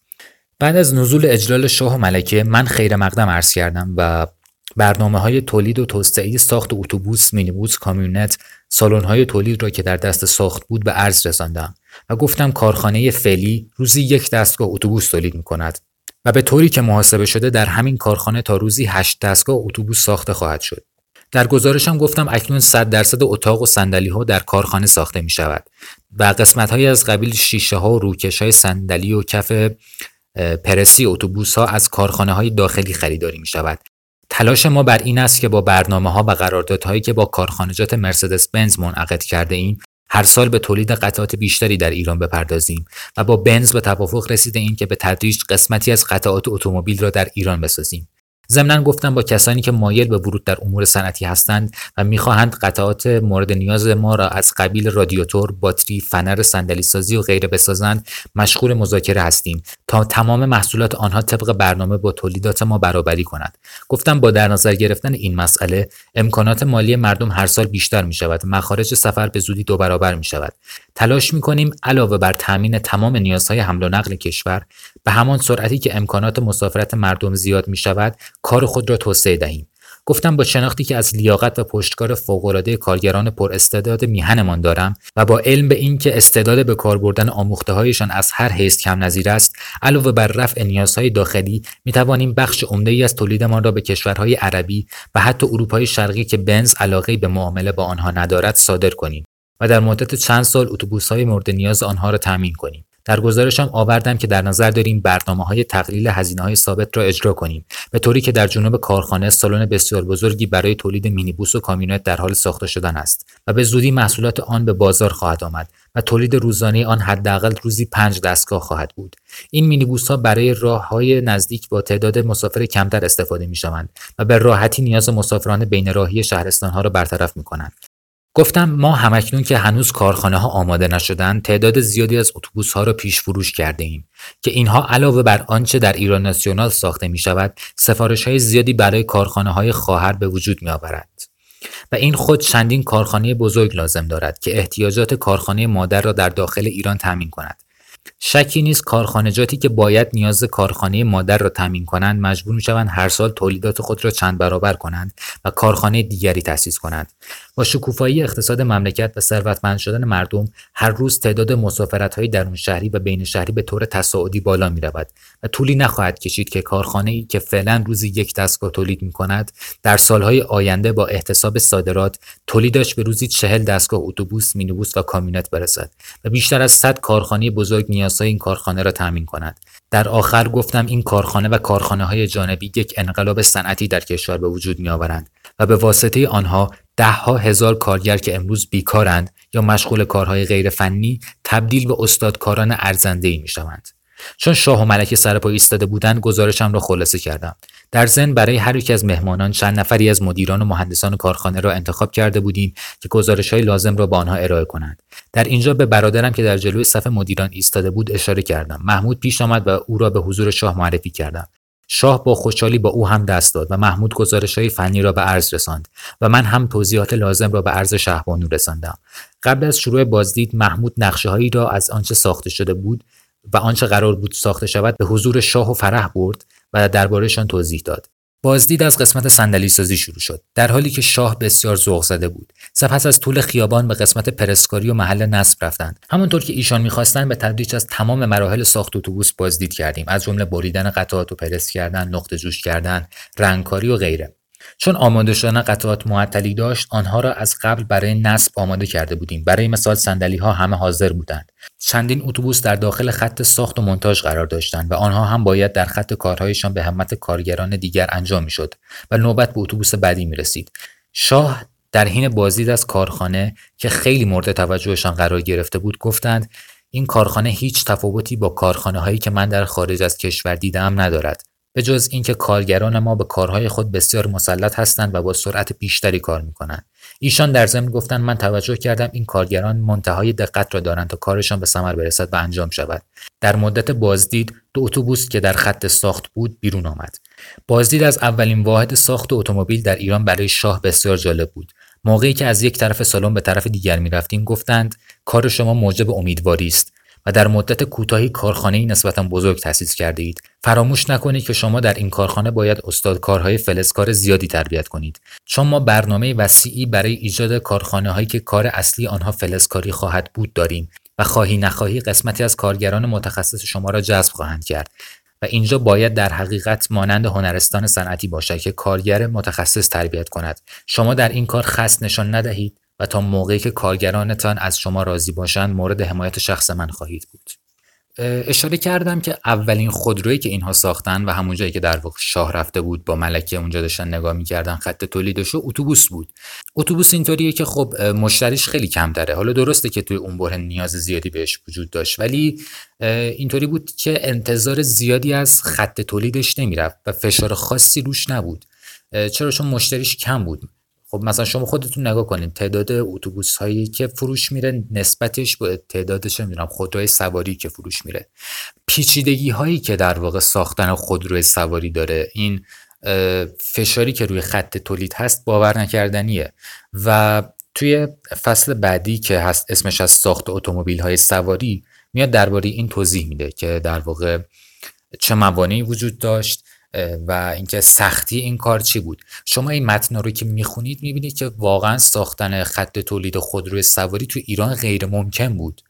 بعد از نزول اجلال شاه و ملکه، من خیر مقدم عرض کردم و برنامه‌های تولید و توسعه ساخت اتوبوس، مینیبوس، کامیونت، سالن‌های تولید را که در دست ساخت بود به عرض رساندم و گفتم کارخانه فعلی روزی یک دستگاه اتوبوس تولید می‌کند و به طوری که محاسبه شده در همین کارخانه تا روزی هشت دستگاه اتوبوس ساخته خواهد شد. در گزارشم گفتم اکنون صد درصد اتاق و صندلی‌ها در کارخانه ساخته می‌شود و قسمت‌هایی از قبیل شیشه‌ها و روکش‌های صندلی و کف پرسی اتوبوس‌ها از کارخانه‌های داخلی خریداری می‌شود. تلاش ما بر این است که با برنامه‌ها و قراردادهایی که با کارخانجات مرسدس بنز منعقد کرده ایم هر سال به تولید قطعات بیشتری در ایران بپردازیم و با بنز به توافق رسیده ایم که به تدریج قسمتی از قطعات اتومبیل را در ایران بسازیم. ضمناً گفتم با کسانی که مایل به ورود در امور صنعتی هستند و می‌خواهند قطعات مورد نیاز ما را از قبیل رادیاتور، باتری، فنر صندلی‌سازی و غیره بسازند، مشغول مذاکره هستیم تا تمام محصولات آنها طبق برنامه با تولیدات ما برابری کنند. گفتم با در نظر گرفتن این مسئله، امکانات مالی مردم هر سال بیشتر می‌شود، مخارج سفر به زودی دو برابر می‌شود. تلاش می‌کنیم علاوه بر تأمین تمام نیازهای حمل و نقل کشور، به همان سرعتی که امکانات مسافرت مردم زیاد می‌شود، کار خود را توسعه دهیم. گفتم با شناختی که از لیاقت و پشتکار فوق‌العاده کارگران پراستعداد میهنمان دارم و با علم به این که استعداد به کار بردن آموخته‌هایشان از هر حیث کم نظیر است، علاوه بر رفع نیازهای داخلی می‌توانیم بخش عمده‌ای از تولیدمان را به کشورهای عربی و حتی اروپای شرقی که بنز علاقه‌ای به معامله با آنها ندارد صادر کنیم و در مدت چند سال اتوبوس‌های مورد نیاز آنها را تأمین کنیم. در گزارشم آوردم که در نظر داریم برنامه‌های تقلیل هزینه‌های ثابت را اجرا کنیم، به طوری که در جنوب کارخانه سالن بسیار بزرگی برای تولید مینیبوس و کامیونت در حال ساخته شدن است و به زودی محصولات آن به بازار خواهد آمد و تولید روزانه آن حداقل روزی پنج دستگاه خواهد بود. این مینیبوس‌ها برای راه‌های نزدیک با تعداد مسافر کمتر استفاده می‌شوند و به راحتی نیاز مسافران بین‌راهی شهرستان‌ها را برطرف می‌کنند. گفتم ما همکنون که هنوز کارخانه ها آماده نشدند، تعداد زیادی از اتوبوس ها را پیش فروش کرده ایم که اینها علاوه بر آنچه در ایران ناسیونال ساخته می شود، سفارش های زیادی برای کارخانه های خواهر به وجود می آورد و این خود چندین کارخانه بزرگ لازم دارد که احتیاجات کارخانه مادر را در داخل ایران تامین کند. شکی نیست کارخانجاتی که باید نیاز کارخانه مادر را تامین کنند مجبور میشوند هر سال تولیدات خود را چند برابر کنند و کارخانه دیگری تأسیس کنند. با شکوفایی اقتصاد مملکت و ثروتمند شدن مردم، هر روز تعداد مسافرت‌های درون شهری و بین شهری به طور تصاعدی بالا می‌رود و طولی نخواهد کشید که کارخانه‌ای که فعلا روزی یک دستگاه تولید می‌کند، در سال‌های آینده با احتساب صادرات تولیدش به روزی چهل دستگاه اتوبوس، مینیبوس و کامیونت برسد و بیشتر از صد کارخانه بزرگ نیازهای این کارخانه را تأمین کند. در آخر گفتم این کارخانه و کارخانه‌های جانبی یک انقلاب صنعتی در کشور به وجود می‌آورند و به واسطه آنها دهها هزار کارگر که امروز بیکارند یا مشغول کارهای غیر فنی تبدیل به استادکاران ارزنده‌ای می‌شوند. چون شاه و ملکه سرپا ایستاده بودند، گزارشم را خلاصه کردم. در ضمن برای هر یک از مهمانان چند نفری از مدیران و مهندسان کارخانه را انتخاب کرده بودیم که گزارش‌های لازم را به آنها ارائه کنند. در اینجا به برادرم که در جلوی صف مدیران ایستاده بود اشاره کردم. محمود پیش آمد و او را به حضور شاه معرفی کردم. شاه با خوشحالی با او هم دست داد و محمود گزارش‌های فنی را به عرض رساند و من هم توضیحات لازم را به عرض شهبانو رساندم. قبل از شروع بازدید، محمود نقشه‌هایی را از آنچه ساخته شده بود و آنچه قرار بود ساخته شود به حضور شاه و فرح برد و درباره‌شان توضیح داد. بازدید از قسمت صندلی‌سازی شروع شد، در حالی که شاه بسیار ذوق زده بود. سپس از طول خیابان به قسمت پرسکاری و محل نصب رفتند. همانطور که ایشان می‌خواستند به تدریج از تمام مراحل ساخت اتوبوس بازدید کردیم، از جمله بریدن قطعات و پرس کردن، نقطه جوش کردن، رنگکاری و غیره. چون آماده شدن قطعات معطلی داشت، آنها را از قبل برای نصب آماده کرده بودیم. برای مثال صندلی‌ها همه حاضر بودند. چندین اتوبوس در داخل خط ساخت و مونتاژ قرار داشتند و آنها هم باید در خط کارهایشان به همت کارگران دیگر انجام می‌شد و نوبت به اتوبوس بعدی می‌رسید. شاه در حین بازدید از کارخانه که خیلی مورد توجهشان قرار گرفته بود گفتند این کارخانه هیچ تفاوتی با کارخانه‌هایی که من در خارج از کشور دیدم ندارد، به جز اینکه کارگران ما به کارهای خود بسیار مسلط هستند و با سرعت بیشتری کار می‌کنند. ایشان در ضمن گفتند من توجه کردم این کارگران منتهای دقت را دارند تا کارشان به ثمر برسد و انجام شود. در مدت بازدید دو اتوبوس که در خط ساخت بود بیرون آمد. بازدید از اولین واحد ساخت اتومبیل در ایران برای شاه بسیار جالب بود. موقعی که از یک طرف سالن به طرف دیگر می‌رفتیم گفتند کار شما موجب امیدواری است و در مدت کوتاهی کارخانه‌ای نسبتاً بزرگ تأسیس کرده اید. فراموش نکنید که شما در این کارخانه باید استادکارهای فلزکار زیادی تربیت کنید، چون ما برنامه وسیعی برای ایجاد کارخانه‌هایی که کار اصلی آنها فلزکاری خواهد بود داریم و خواهی نخواهی قسمتی از کارگران متخصص شما را جذب خواهند کرد و اینجا باید در حقیقت مانند هنرستان صنعتی باشد که کارگر متخصص تربیت کند. شما در این کار خست نشان ندهید و تا موقعی که کارگرانتان از شما راضی باشند مورد حمایت شخص من خواهید بود. اشاره کردم که اولین خودرویی که اینها ساختن و همون جایی که در واقع شاه رفته بود با ملکه اونجا داشتن نگاه می‌کردن خط تولیدشو، اتوبوس بود. اتوبوس اینطوریه که خب مشتریش خیلی کم داره. حالا درسته که توی اون بره نیاز زیادی بهش وجود داشت، ولی اینطوری بود که انتظار زیادی از خط تولیدش نمیرفت و فشار خاصی روش نبود. چرا؟ چون مشتریش کم بود. خب مثلا شما خودتون نگاه کنین تعداد اتوبوس هایی که فروش میره نسبتش با تعدادش میرم خودروی سواری که فروش میره، پیچیدگی هایی که در واقع ساختن خودروی سواری داره، این فشاری که روی خط تولید هست باور نکردنیه. و توی فصل بعدی که هست اسمش از ساخت اتومبیل های سواری میاد درباره این توضیح میده که در واقع چه موانعی وجود داشت و اینکه سختی این کار چی بود. شما این متن رو که میخونید میبینید که واقعا ساختن خط تولید خودروی سواری تو ایران غیر ممکن بود.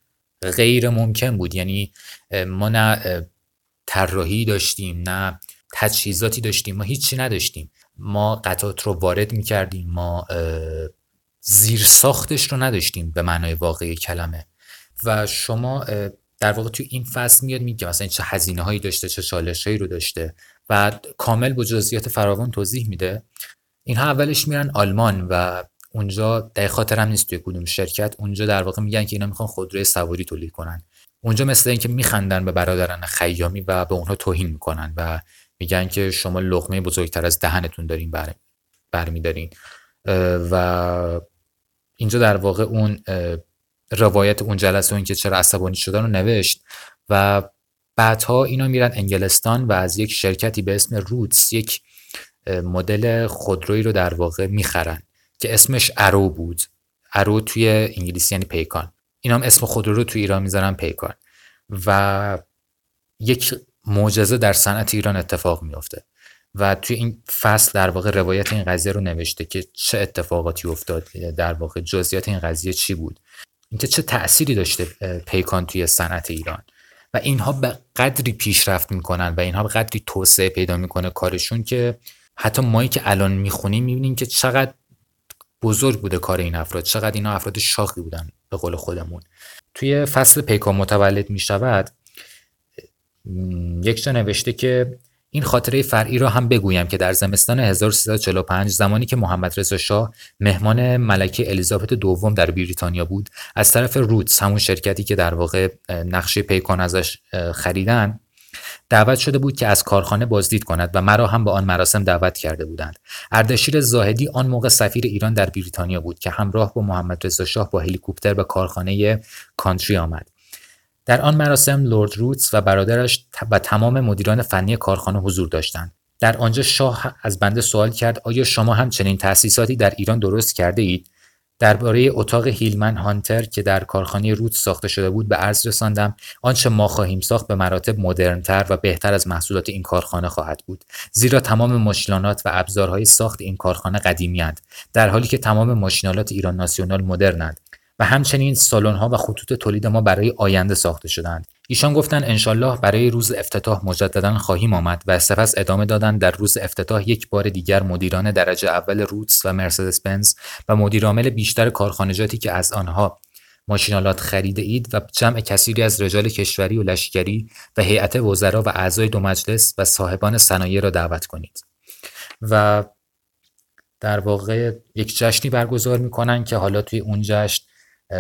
غیر ممکن بود. یعنی ما نه طراحی داشتیم، نه تجهیزاتی داشتیم، ما هیچی نداشتیم. ما قطعات رو وارد میکردیم، ما زیر ساختش رو نداشتیم به معنای واقعی کلمه. و شما در واقع تو این فصل میاد میگه مثلا چه هزینه هایی داشته، چه چالش هایی رو داشته و کامل با جزئیات فراوان توضیح میده. اینها اولش میرن آلمان و اونجا دقیق خاطرم نیست توی کدوم شرکت، اونجا در واقع میگن که اینا میخوان خودروی سواری تولید کنن. اونجا مثل اینکه میخندن به برادران خیامی و به اونها توهین میکنن و میگن که شما لقمه بزرگتر از دهنتون دارین بر برمیدارین. و اینجا در واقع اون روایت اون جلسه اون که چرا عصبانی شدن رو نوشت. و بعدها اینا میرن انگلستان و از یک شرکتی به اسم رودس یک مدل خودرویی رو در واقع میخرن که اسمش ارو بود. ارو توی انگلیسی یعنی پیکان. اینا هم اسم خودرو رو توی ایران میذارن پیکان. و یک معجزه در صنعت ایران اتفاق میفته و توی این فصل در واقع روایت این قضیه رو نوشته که چه اتفاقاتی افتاد، در واقع جزئیات این قضیه چی بود، اینکه چه تأثیری داشته پیکان توی صنعت ایران. و اینها به قدری پیشرفت میکنن و اینها به قدری توسعه پیدا میکنه کارشون که حتی مایی که الان میخونیم میبینیم که چقدر بزرگ بوده کار این افراد، چقدر اینا افراد شاخی بودن به قول خودمون. توی فصل پیکان متولد میشود یک جا نوشته که این خاطره فرعی را هم بگویم که در زمستان هزار و سیصد و چهل و پنج زمانی که محمد رضا شاه مهمان ملکه الیزابت دوم در بریتانیا بود، از طرف رودس، همون شرکتی که در واقع نقشه پیکان ازش خریدن، دعوت شده بود که از کارخانه بازدید کند و مرا هم به آن مراسم دعوت کرده بودند. اردشیر زاهدی آن موقع سفیر ایران در بریتانیا بود که همراه با محمد رضا شاه با هلیکوپتر به کارخانه کانتری آمد. در آن مراسم لورد رودس و برادرش و تمام مدیران فنی کارخانه حضور داشتند. در آنجا شاه از بنده سوال کرد آیا شما هم چنین تأسیساتی در ایران درست کرده اید؟ درباره اتاق هیلمن هانتر که در کارخانه رودس ساخته شده بود به عرض رساندم آنچه ما خواهیم ساخت به مراتب مدرن‌تر و بهتر از محصولات این کارخانه خواهد بود، زیرا تمام ماشینالات و ابزارهای ساخت این کارخانه قدیمی‌اند، در حالی که تمام ماشینالات ایران ناسیونال مدرن‌اند و همچنین سالن‌ها و خطوط تولید ما برای آینده ساخته شدند. ایشان گفتند انشالله برای روز افتتاح مجددا خواهیم آمد و سپس ادامه دادند در روز افتتاح یک بار دیگر مدیران درجه اول رودس و مرسدس بنز و مدیر عامل بیشتر کارخانجاتی که از آنها ماشینالات خریده اید و جمع کثیری از رجال کشوری و لشکری و هیئت وزرا و اعضای دو مجلس و صاحبان صنایع را دعوت کنید. و در واقع یک جشنی برگزار می‌کنند که حالا توی اون جشن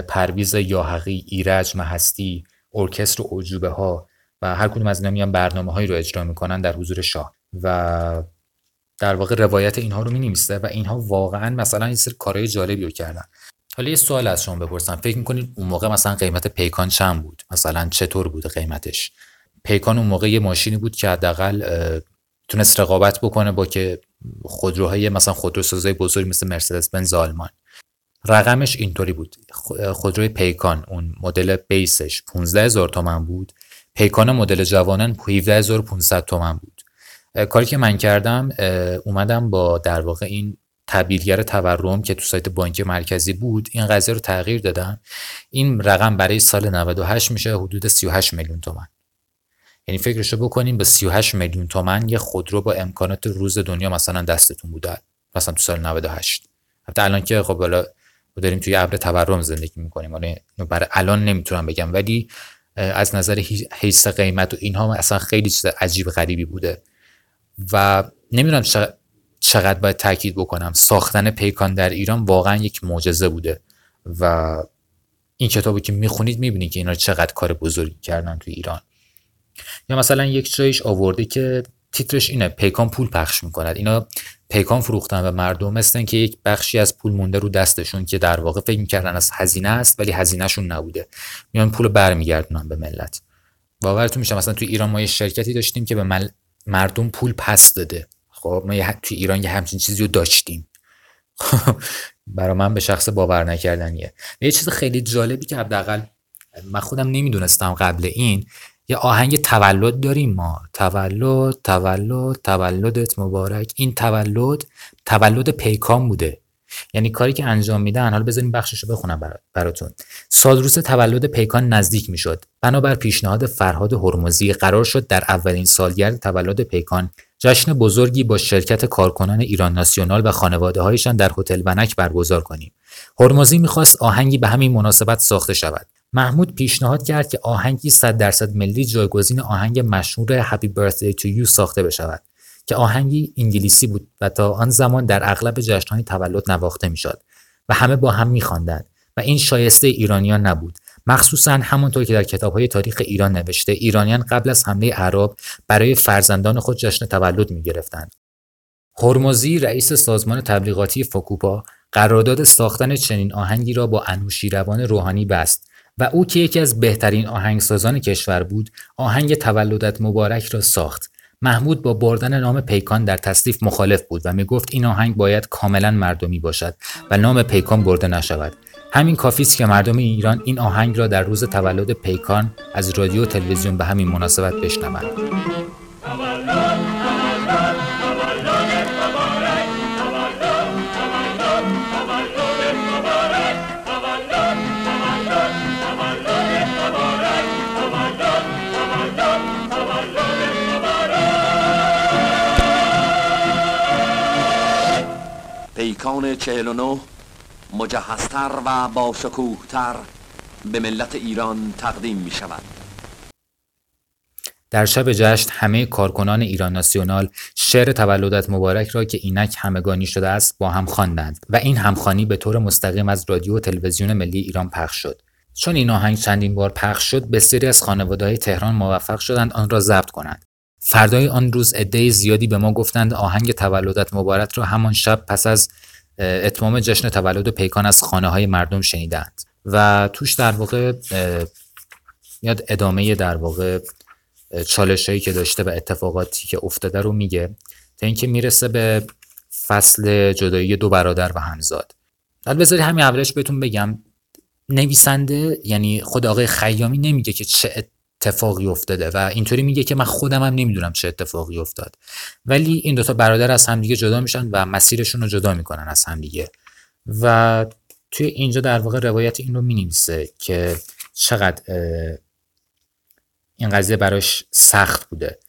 پرویز یاحقی، ایرج مهستی، ارکستر عجوبه ها و هر کدوم از اینا میان برنامه هایی رو اجرا میکنن در حضور شاه و در واقع روایت اینها رو می نویسه و اینها واقعا مثلا این سری کارهای جالبی رو کردن. حالا یه سوال از شما بپرسم، فکر میکنین اون موقع مثلا قیمت پیکان چند بود؟ مثلا چطور بود قیمتش؟ پیکان اون موقع یه ماشینی بود که حداقل تونست رقابت بکنه با که خودروهای مثلا خودروسازای بزرگ مثل مرسدس بنز آلمان. رقمش اینطوری بود، خودروی پیکان اون مدل بیسش پانزده هزار تومان بود، پیکان مدل جوانان هفده هزار و پانصد تومان بود. کاری که من کردم اومدم با در واقع این تبدیلگر تورم که تو سایت بانک مرکزی بود این قضیه رو تغییر دادم. این رقم برای سال نود و هشت میشه حدود سی و هشت میلیون تومان. یعنی فکرشو بکنین به سی و هشت میلیون تومان یه خودرو با امکانات روز دنیا مثلا دستتون بوده، مثلا تو سال نود و هشت. حتی الان که خب حالا و داریم توی ابر تورم زندگی میکنیم، حالا برای الان نمیتونم بگم، ولی از نظر حیث قیمت و اینها اصلا خیلی چیز عجیب غریبی بوده و نمیدونم چقدر باید تاکید بکنم ساختن پیکان در ایران واقعا یک معجزه بوده و این کتابی که میخونید میبینید که اینا چقدر کار بزرگی کردن تو ایران. یا مثلا یک جایش آورده که تیترش اینه پیکان پول پخش میکند، اینا پیکان فروختن و مردم هستن که یک بخشی از پول مونده رو دستشون که در واقع فکر میکردن از هزینه است ولی هزینهشون نبوده، میان پول برمیگردونن به ملت. باورتون میشه مثلا تو ایران ما یه شرکتی داشتیم که به مل... مردم پول پس داده. خب ما یه... تو ایران یه همچین چیزی رو داشتیم. برای من به شخص باور نکردنیه. یه چیز خیلی جالبی که حداقل من خودم نمیدونستم قبل این، یه آهنگ تولد داریم ما، تولد تولد تولدت مبارک. این تولد تولد پیکان بوده، یعنی کاری که انجام میدن. حالا بذارین بخششو بخونم براتون. سالروز تولد پیکان نزدیک میشد، بنابر پیشنهاد فرهاد هرمزی قرار شد در اولین سالگرد تولد پیکان جشن بزرگی با شرکت کارکنان ایران ناسیونال و خانواده‌هایشان در هتل ونک برگزار کنیم. هرمزی میخواست آهنگی به همین مناسبت ساخته شود. محمود پیشنهاد کرد که آهنگی صد درصد ملی جایگزین آهنگ مشهور هپی برثدی تو یو ساخته بشود که آهنگی انگلیسی بود و تا آن زمان در اغلب جشن‌های تولد نواخته می‌شد و همه با هم می‌خواندند و این شایسته ایرانیان نبود، مخصوصاً همونطور که در کتاب‌های تاریخ ایران نوشته ایرانیان قبل از حمله عرب برای فرزندان خود جشن تولد می‌گرفتند. هرمزی رئیس سازمان تبلیغاتی فاکوپا قرارداد ساختن چنین آهنگی را با انوشیروان روحانی بست و او که یکی از بهترین آهنگسازان کشور بود آهنگ تولدت مبارک را ساخت. محمود با بردن نام پیکان در تصنیف مخالف بود و می گفت این آهنگ باید کاملا مردمی باشد و نام پیکان برده نشود. همین کافیست که مردم ایران این آهنگ را در روز تولد پیکان از رادیو تلویزیون به همین مناسبت بشنوند. پیکان چهل و نه مجهزتر و با شکوه‌تر به ملت ایران تقدیم می شود. در شب جشن همه کارکنان ایران ناسیونال شعر تولدت مبارک را که اینک همگانی شده است با هم خواندند و این همخوانی به طور مستقیم از رادیو و تلویزیون ملی ایران پخش شد. چون این آهنگ چندین بار پخش شد بسیاری از خانواده‌های تهران موفق شدند آن را ضبط کنند. فردای آن روز عده زیادی به ما گفتند آهنگ تولدت مبارک را همان شب پس از اتمام جشن تولد پیکان از خانه‌های مردم شنیدند و توش در واقع میاد ادامه در واقع چالشایی که داشته و اتفاقاتی که افتاده رو میگه تا اینکه میرسه به فصل جدایی دو برادر و همزاد. بعد بذارید همین اولش بهتون بگم نویسنده یعنی خود آقای خیامی نمیگه که چه اتفاقی افتاده و اینطوری میگه که من خودم هم نمیدونم چه اتفاقی افتاد، ولی این دوتا برادر از همدیگه جدا میشن و مسیرشون رو جدا میکنن از همدیگه و توی اینجا در واقع روایت این رو مینویسه که چقدر این قضیه براش سخت بوده.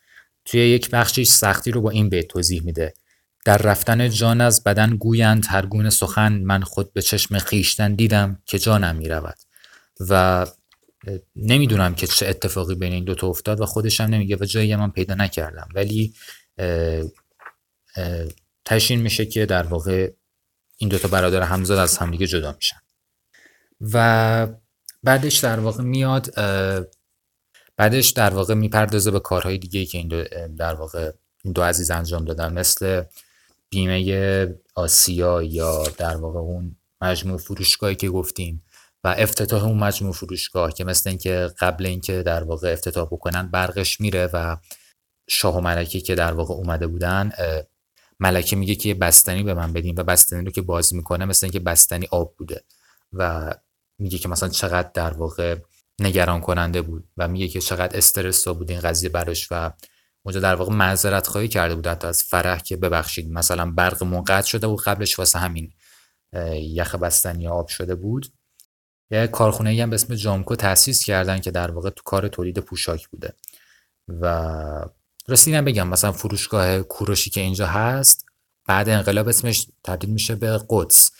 توی یک بخشی سختی رو با این بیت توضیح میده: در رفتن جان از بدن گویند هرگونه سخن، من خود به چشم خیشتن دیدم که جانم میرود. و نمیدونم که چه اتفاقی بین این دوتا افتاد و خودش هم نمیگه و جایی من پیدا نکردم، ولی تشین میشه که در واقع این دوتا برادر همزاد از همدیگه جدا میشن و بعدش در واقع میاد بعدش در واقع میپردازه به کارهای دیگه که این دو در واقع این دو عزیز انجام دادن، مثل بیمه آسیا یا در واقع اون مجموع فروشگاهی که گفتیم و افتتاح اون مجموع فروشگاه که مثل اینکه قبل اینکه در واقع افتتاح بکنن برقش میره و شاه و ملکه که در واقع اومده بودن، ملکه میگه که یه بستنی به من بدین و بستنی رو که باز میکنه مثل اینکه بستنی آب بوده و میگه که مثلا چقدر در واقع نگران کننده بود و میگه که چقدر استرس بود این قضیه براش و اونجا در واقع معذرت خواهی کرده بود حتی از فرح که ببخشید مثلا برقمون قطع شده بود قبلش واسه همین یخ بستنی آب شده بود. یه کارخونه‌ای هم به اسم جامکو تأسیس کردن که در واقع تو کار تولید پوشاک بوده و رسیدم بگم مثلا فروشگاه کوروشی که اینجا هست بعد انقلاب اسمش تبدیل میشه به قدس.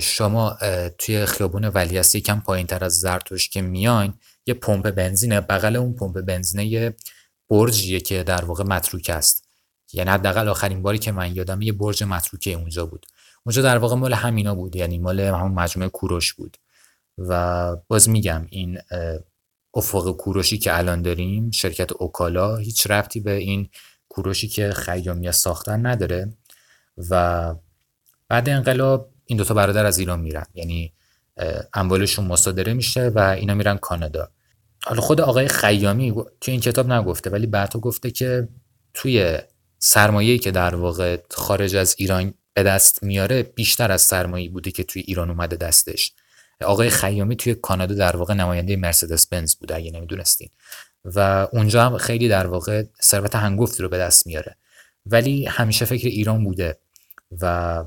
شما توی خیابون ولیعصر یکم پایین‌تر از زرتشت که میاین یه پمپ بنزینه، بغل اون پمپ بنزینه یه برجیه که در واقع متروکه است. یعنی حداقل آخرین باری که من یادمه یه برج متروکه اونجا بود. اونجا در واقع مال همینا بود، یعنی مال همون مجموعه کوروش بود. و باز میگم این افق کوروشی که الان داریم، شرکت اوکالا، هیچ ربطی به این کوروشی که خیامیا ساختن نداره. و بعد انقلاب این دوتا برادر از ایران میرن، یعنی اموالشون مصادره میشه و اینا میرن کانادا. حالا خود آقای خیامی توی این کتاب نگفته، ولی بعدا گفته که توی سرمایه‌ای که در واقع خارج از ایران به دست میاره بیشتر از سرمایه‌ای بوده که توی ایران اومده دستش. آقای خیامی توی کانادا در واقع نماینده مرسدس بنز بوده، اگه نمیدونستین، و اونجا هم خیلی در واقع ثروت هنگفتی رو به دست میاره، ولی همیشه فکر ایران بوده. و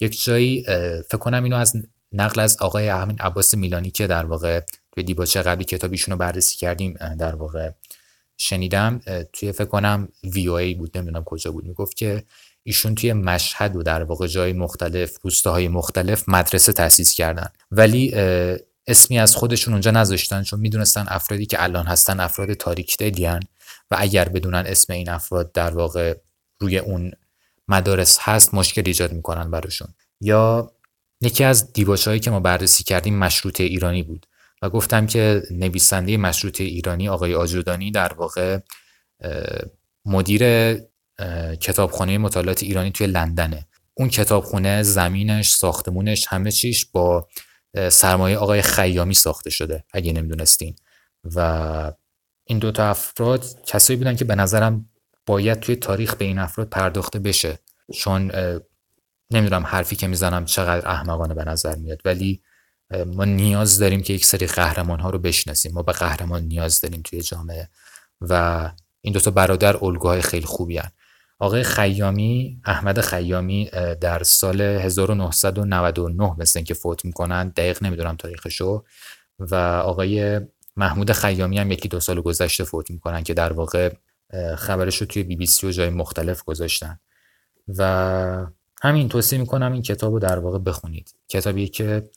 یک جایی فکر کنم اینو از نقل از آقای همین عباس میلانی که در واقع توی دیباچه قبلی کتابیشون رو بررسی کردیم در واقع شنیدم، توی فکر کنم وی او ای بود، نمیدونم کجا بود، میگفت که ایشون توی مشهد و در واقع جای مختلف، روستاهای مختلف مدرسه تأسیس کردن، ولی اسمی از خودشون اونجا نذاشتن، چون میدونستن افرادی که الان هستن افراد تاریک دلیان و اگر بدونن اسم این افراد در واقع روی اون مدارس هست مشکل ایجاد میکنن براشون. یا یکی از دیباچه‌هایی که ما بررسی کردیم مشروطه ایرانی بود و گفتم که نویسنده مشروطه ایرانی آقای آجودانی در واقع مدیر کتابخانه مطالعات ایرانی توی لندنه. اون کتابخونه زمینش، ساختمونش، همه چیش با سرمایه آقای خیامی ساخته شده، اگه نمیدونستین. و این دوتا افراد کسایی بودن که به نظرم باید توی تاریخ به این افراد پرداخته بشه، چون نمیدونم حرفی که میزنم چقدر احمقانه به نظر میاد، ولی ما نیاز داریم که یک سری قهرمان ها رو بشناسیم. ما به قهرمان نیاز داریم توی جامعه و این دوتا برادر الگوهای خیلی خوبی هن. آقای خیامی، احمد خیامی، در سال هزار و نهصد و نود و نه مثل این که فوت میکنن، دقیق نمیدونم تاریخشو، و آقای محمود خیامی هم یکی دو سال گذشته فوت میکنن که در واقع خبرشو توی بی بی سی و جای مختلف گذاشتن. و همین توصیه میکنم این کتابو در واقع بخونید، کتابیه که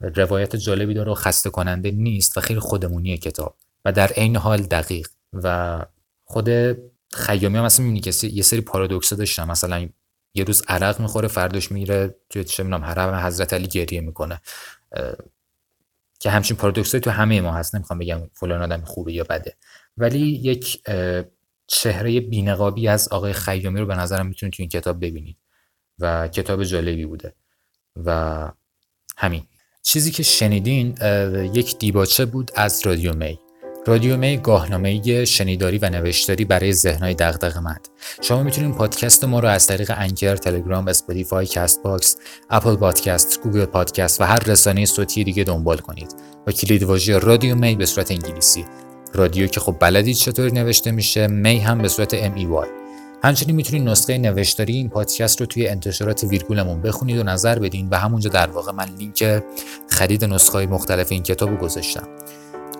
روایت جالبی داره و خسته کننده نیست و خیلی خودمونیه کتاب و در عین حال دقیق. و خود خیامی هم مثلا میبینی که یه سری پارادوکسا داشتن، مثلا یه روز عرق میخوره، فرداش میره توی چه میدونم حرم حضرت علی گریه میکنه، که همچین پارادوکسایی تو همه ما هست. نمیخوام بگم فلان آدم خوبه یا بده، ولی یک چهره بی‌نقابی از آقای خیامی رو به نظرم میتونید تو این کتاب ببینید و کتاب جالبی بوده. و همین چیزی که شنیدین یک دیباچه بود از رادیو می. رادیو می گاهنامه شنیداری و نوشتاری برای ذهن‌های دغدغه‌مند. شما میتونید پادکست ما رو از طریق انکر، تلگرام، اسپاتیفای، کست باکس، اپل پادکست، گوگل پادکست و هر رسانه صوتی دیگه دنبال کنید با کلید واژه رادیو می به صورت انگلیسی. رادیو که خب بلدید چطور نوشته میشه، می هم به صورت ام ای وای. همچنین میتونید نسخه نوشتاری این پادکست رو توی انتشارات ویرگولمون بخونید و نظر بدین و همونجا در واقع من لینک خرید نسخه‌های مختلف این کتابو گذاشتم.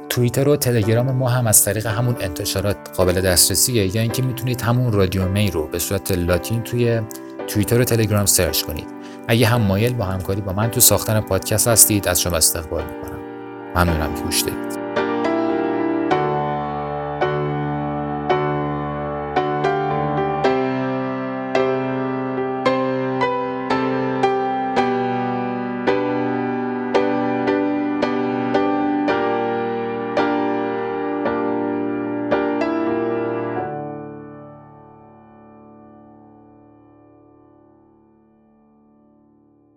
توییتر و تلگرام ما هم از طریق همون انتشارات قابل دسترسیه، یا اینکه میتونید همون رادیو می رو به صورت لاتین توی توییتر و تلگرام سرچ کنید. اگه هم مایل با همکاری با من تو ساختن پادکست هستید از شما استقبال می‌کنم. ممنونم که گوش دادید.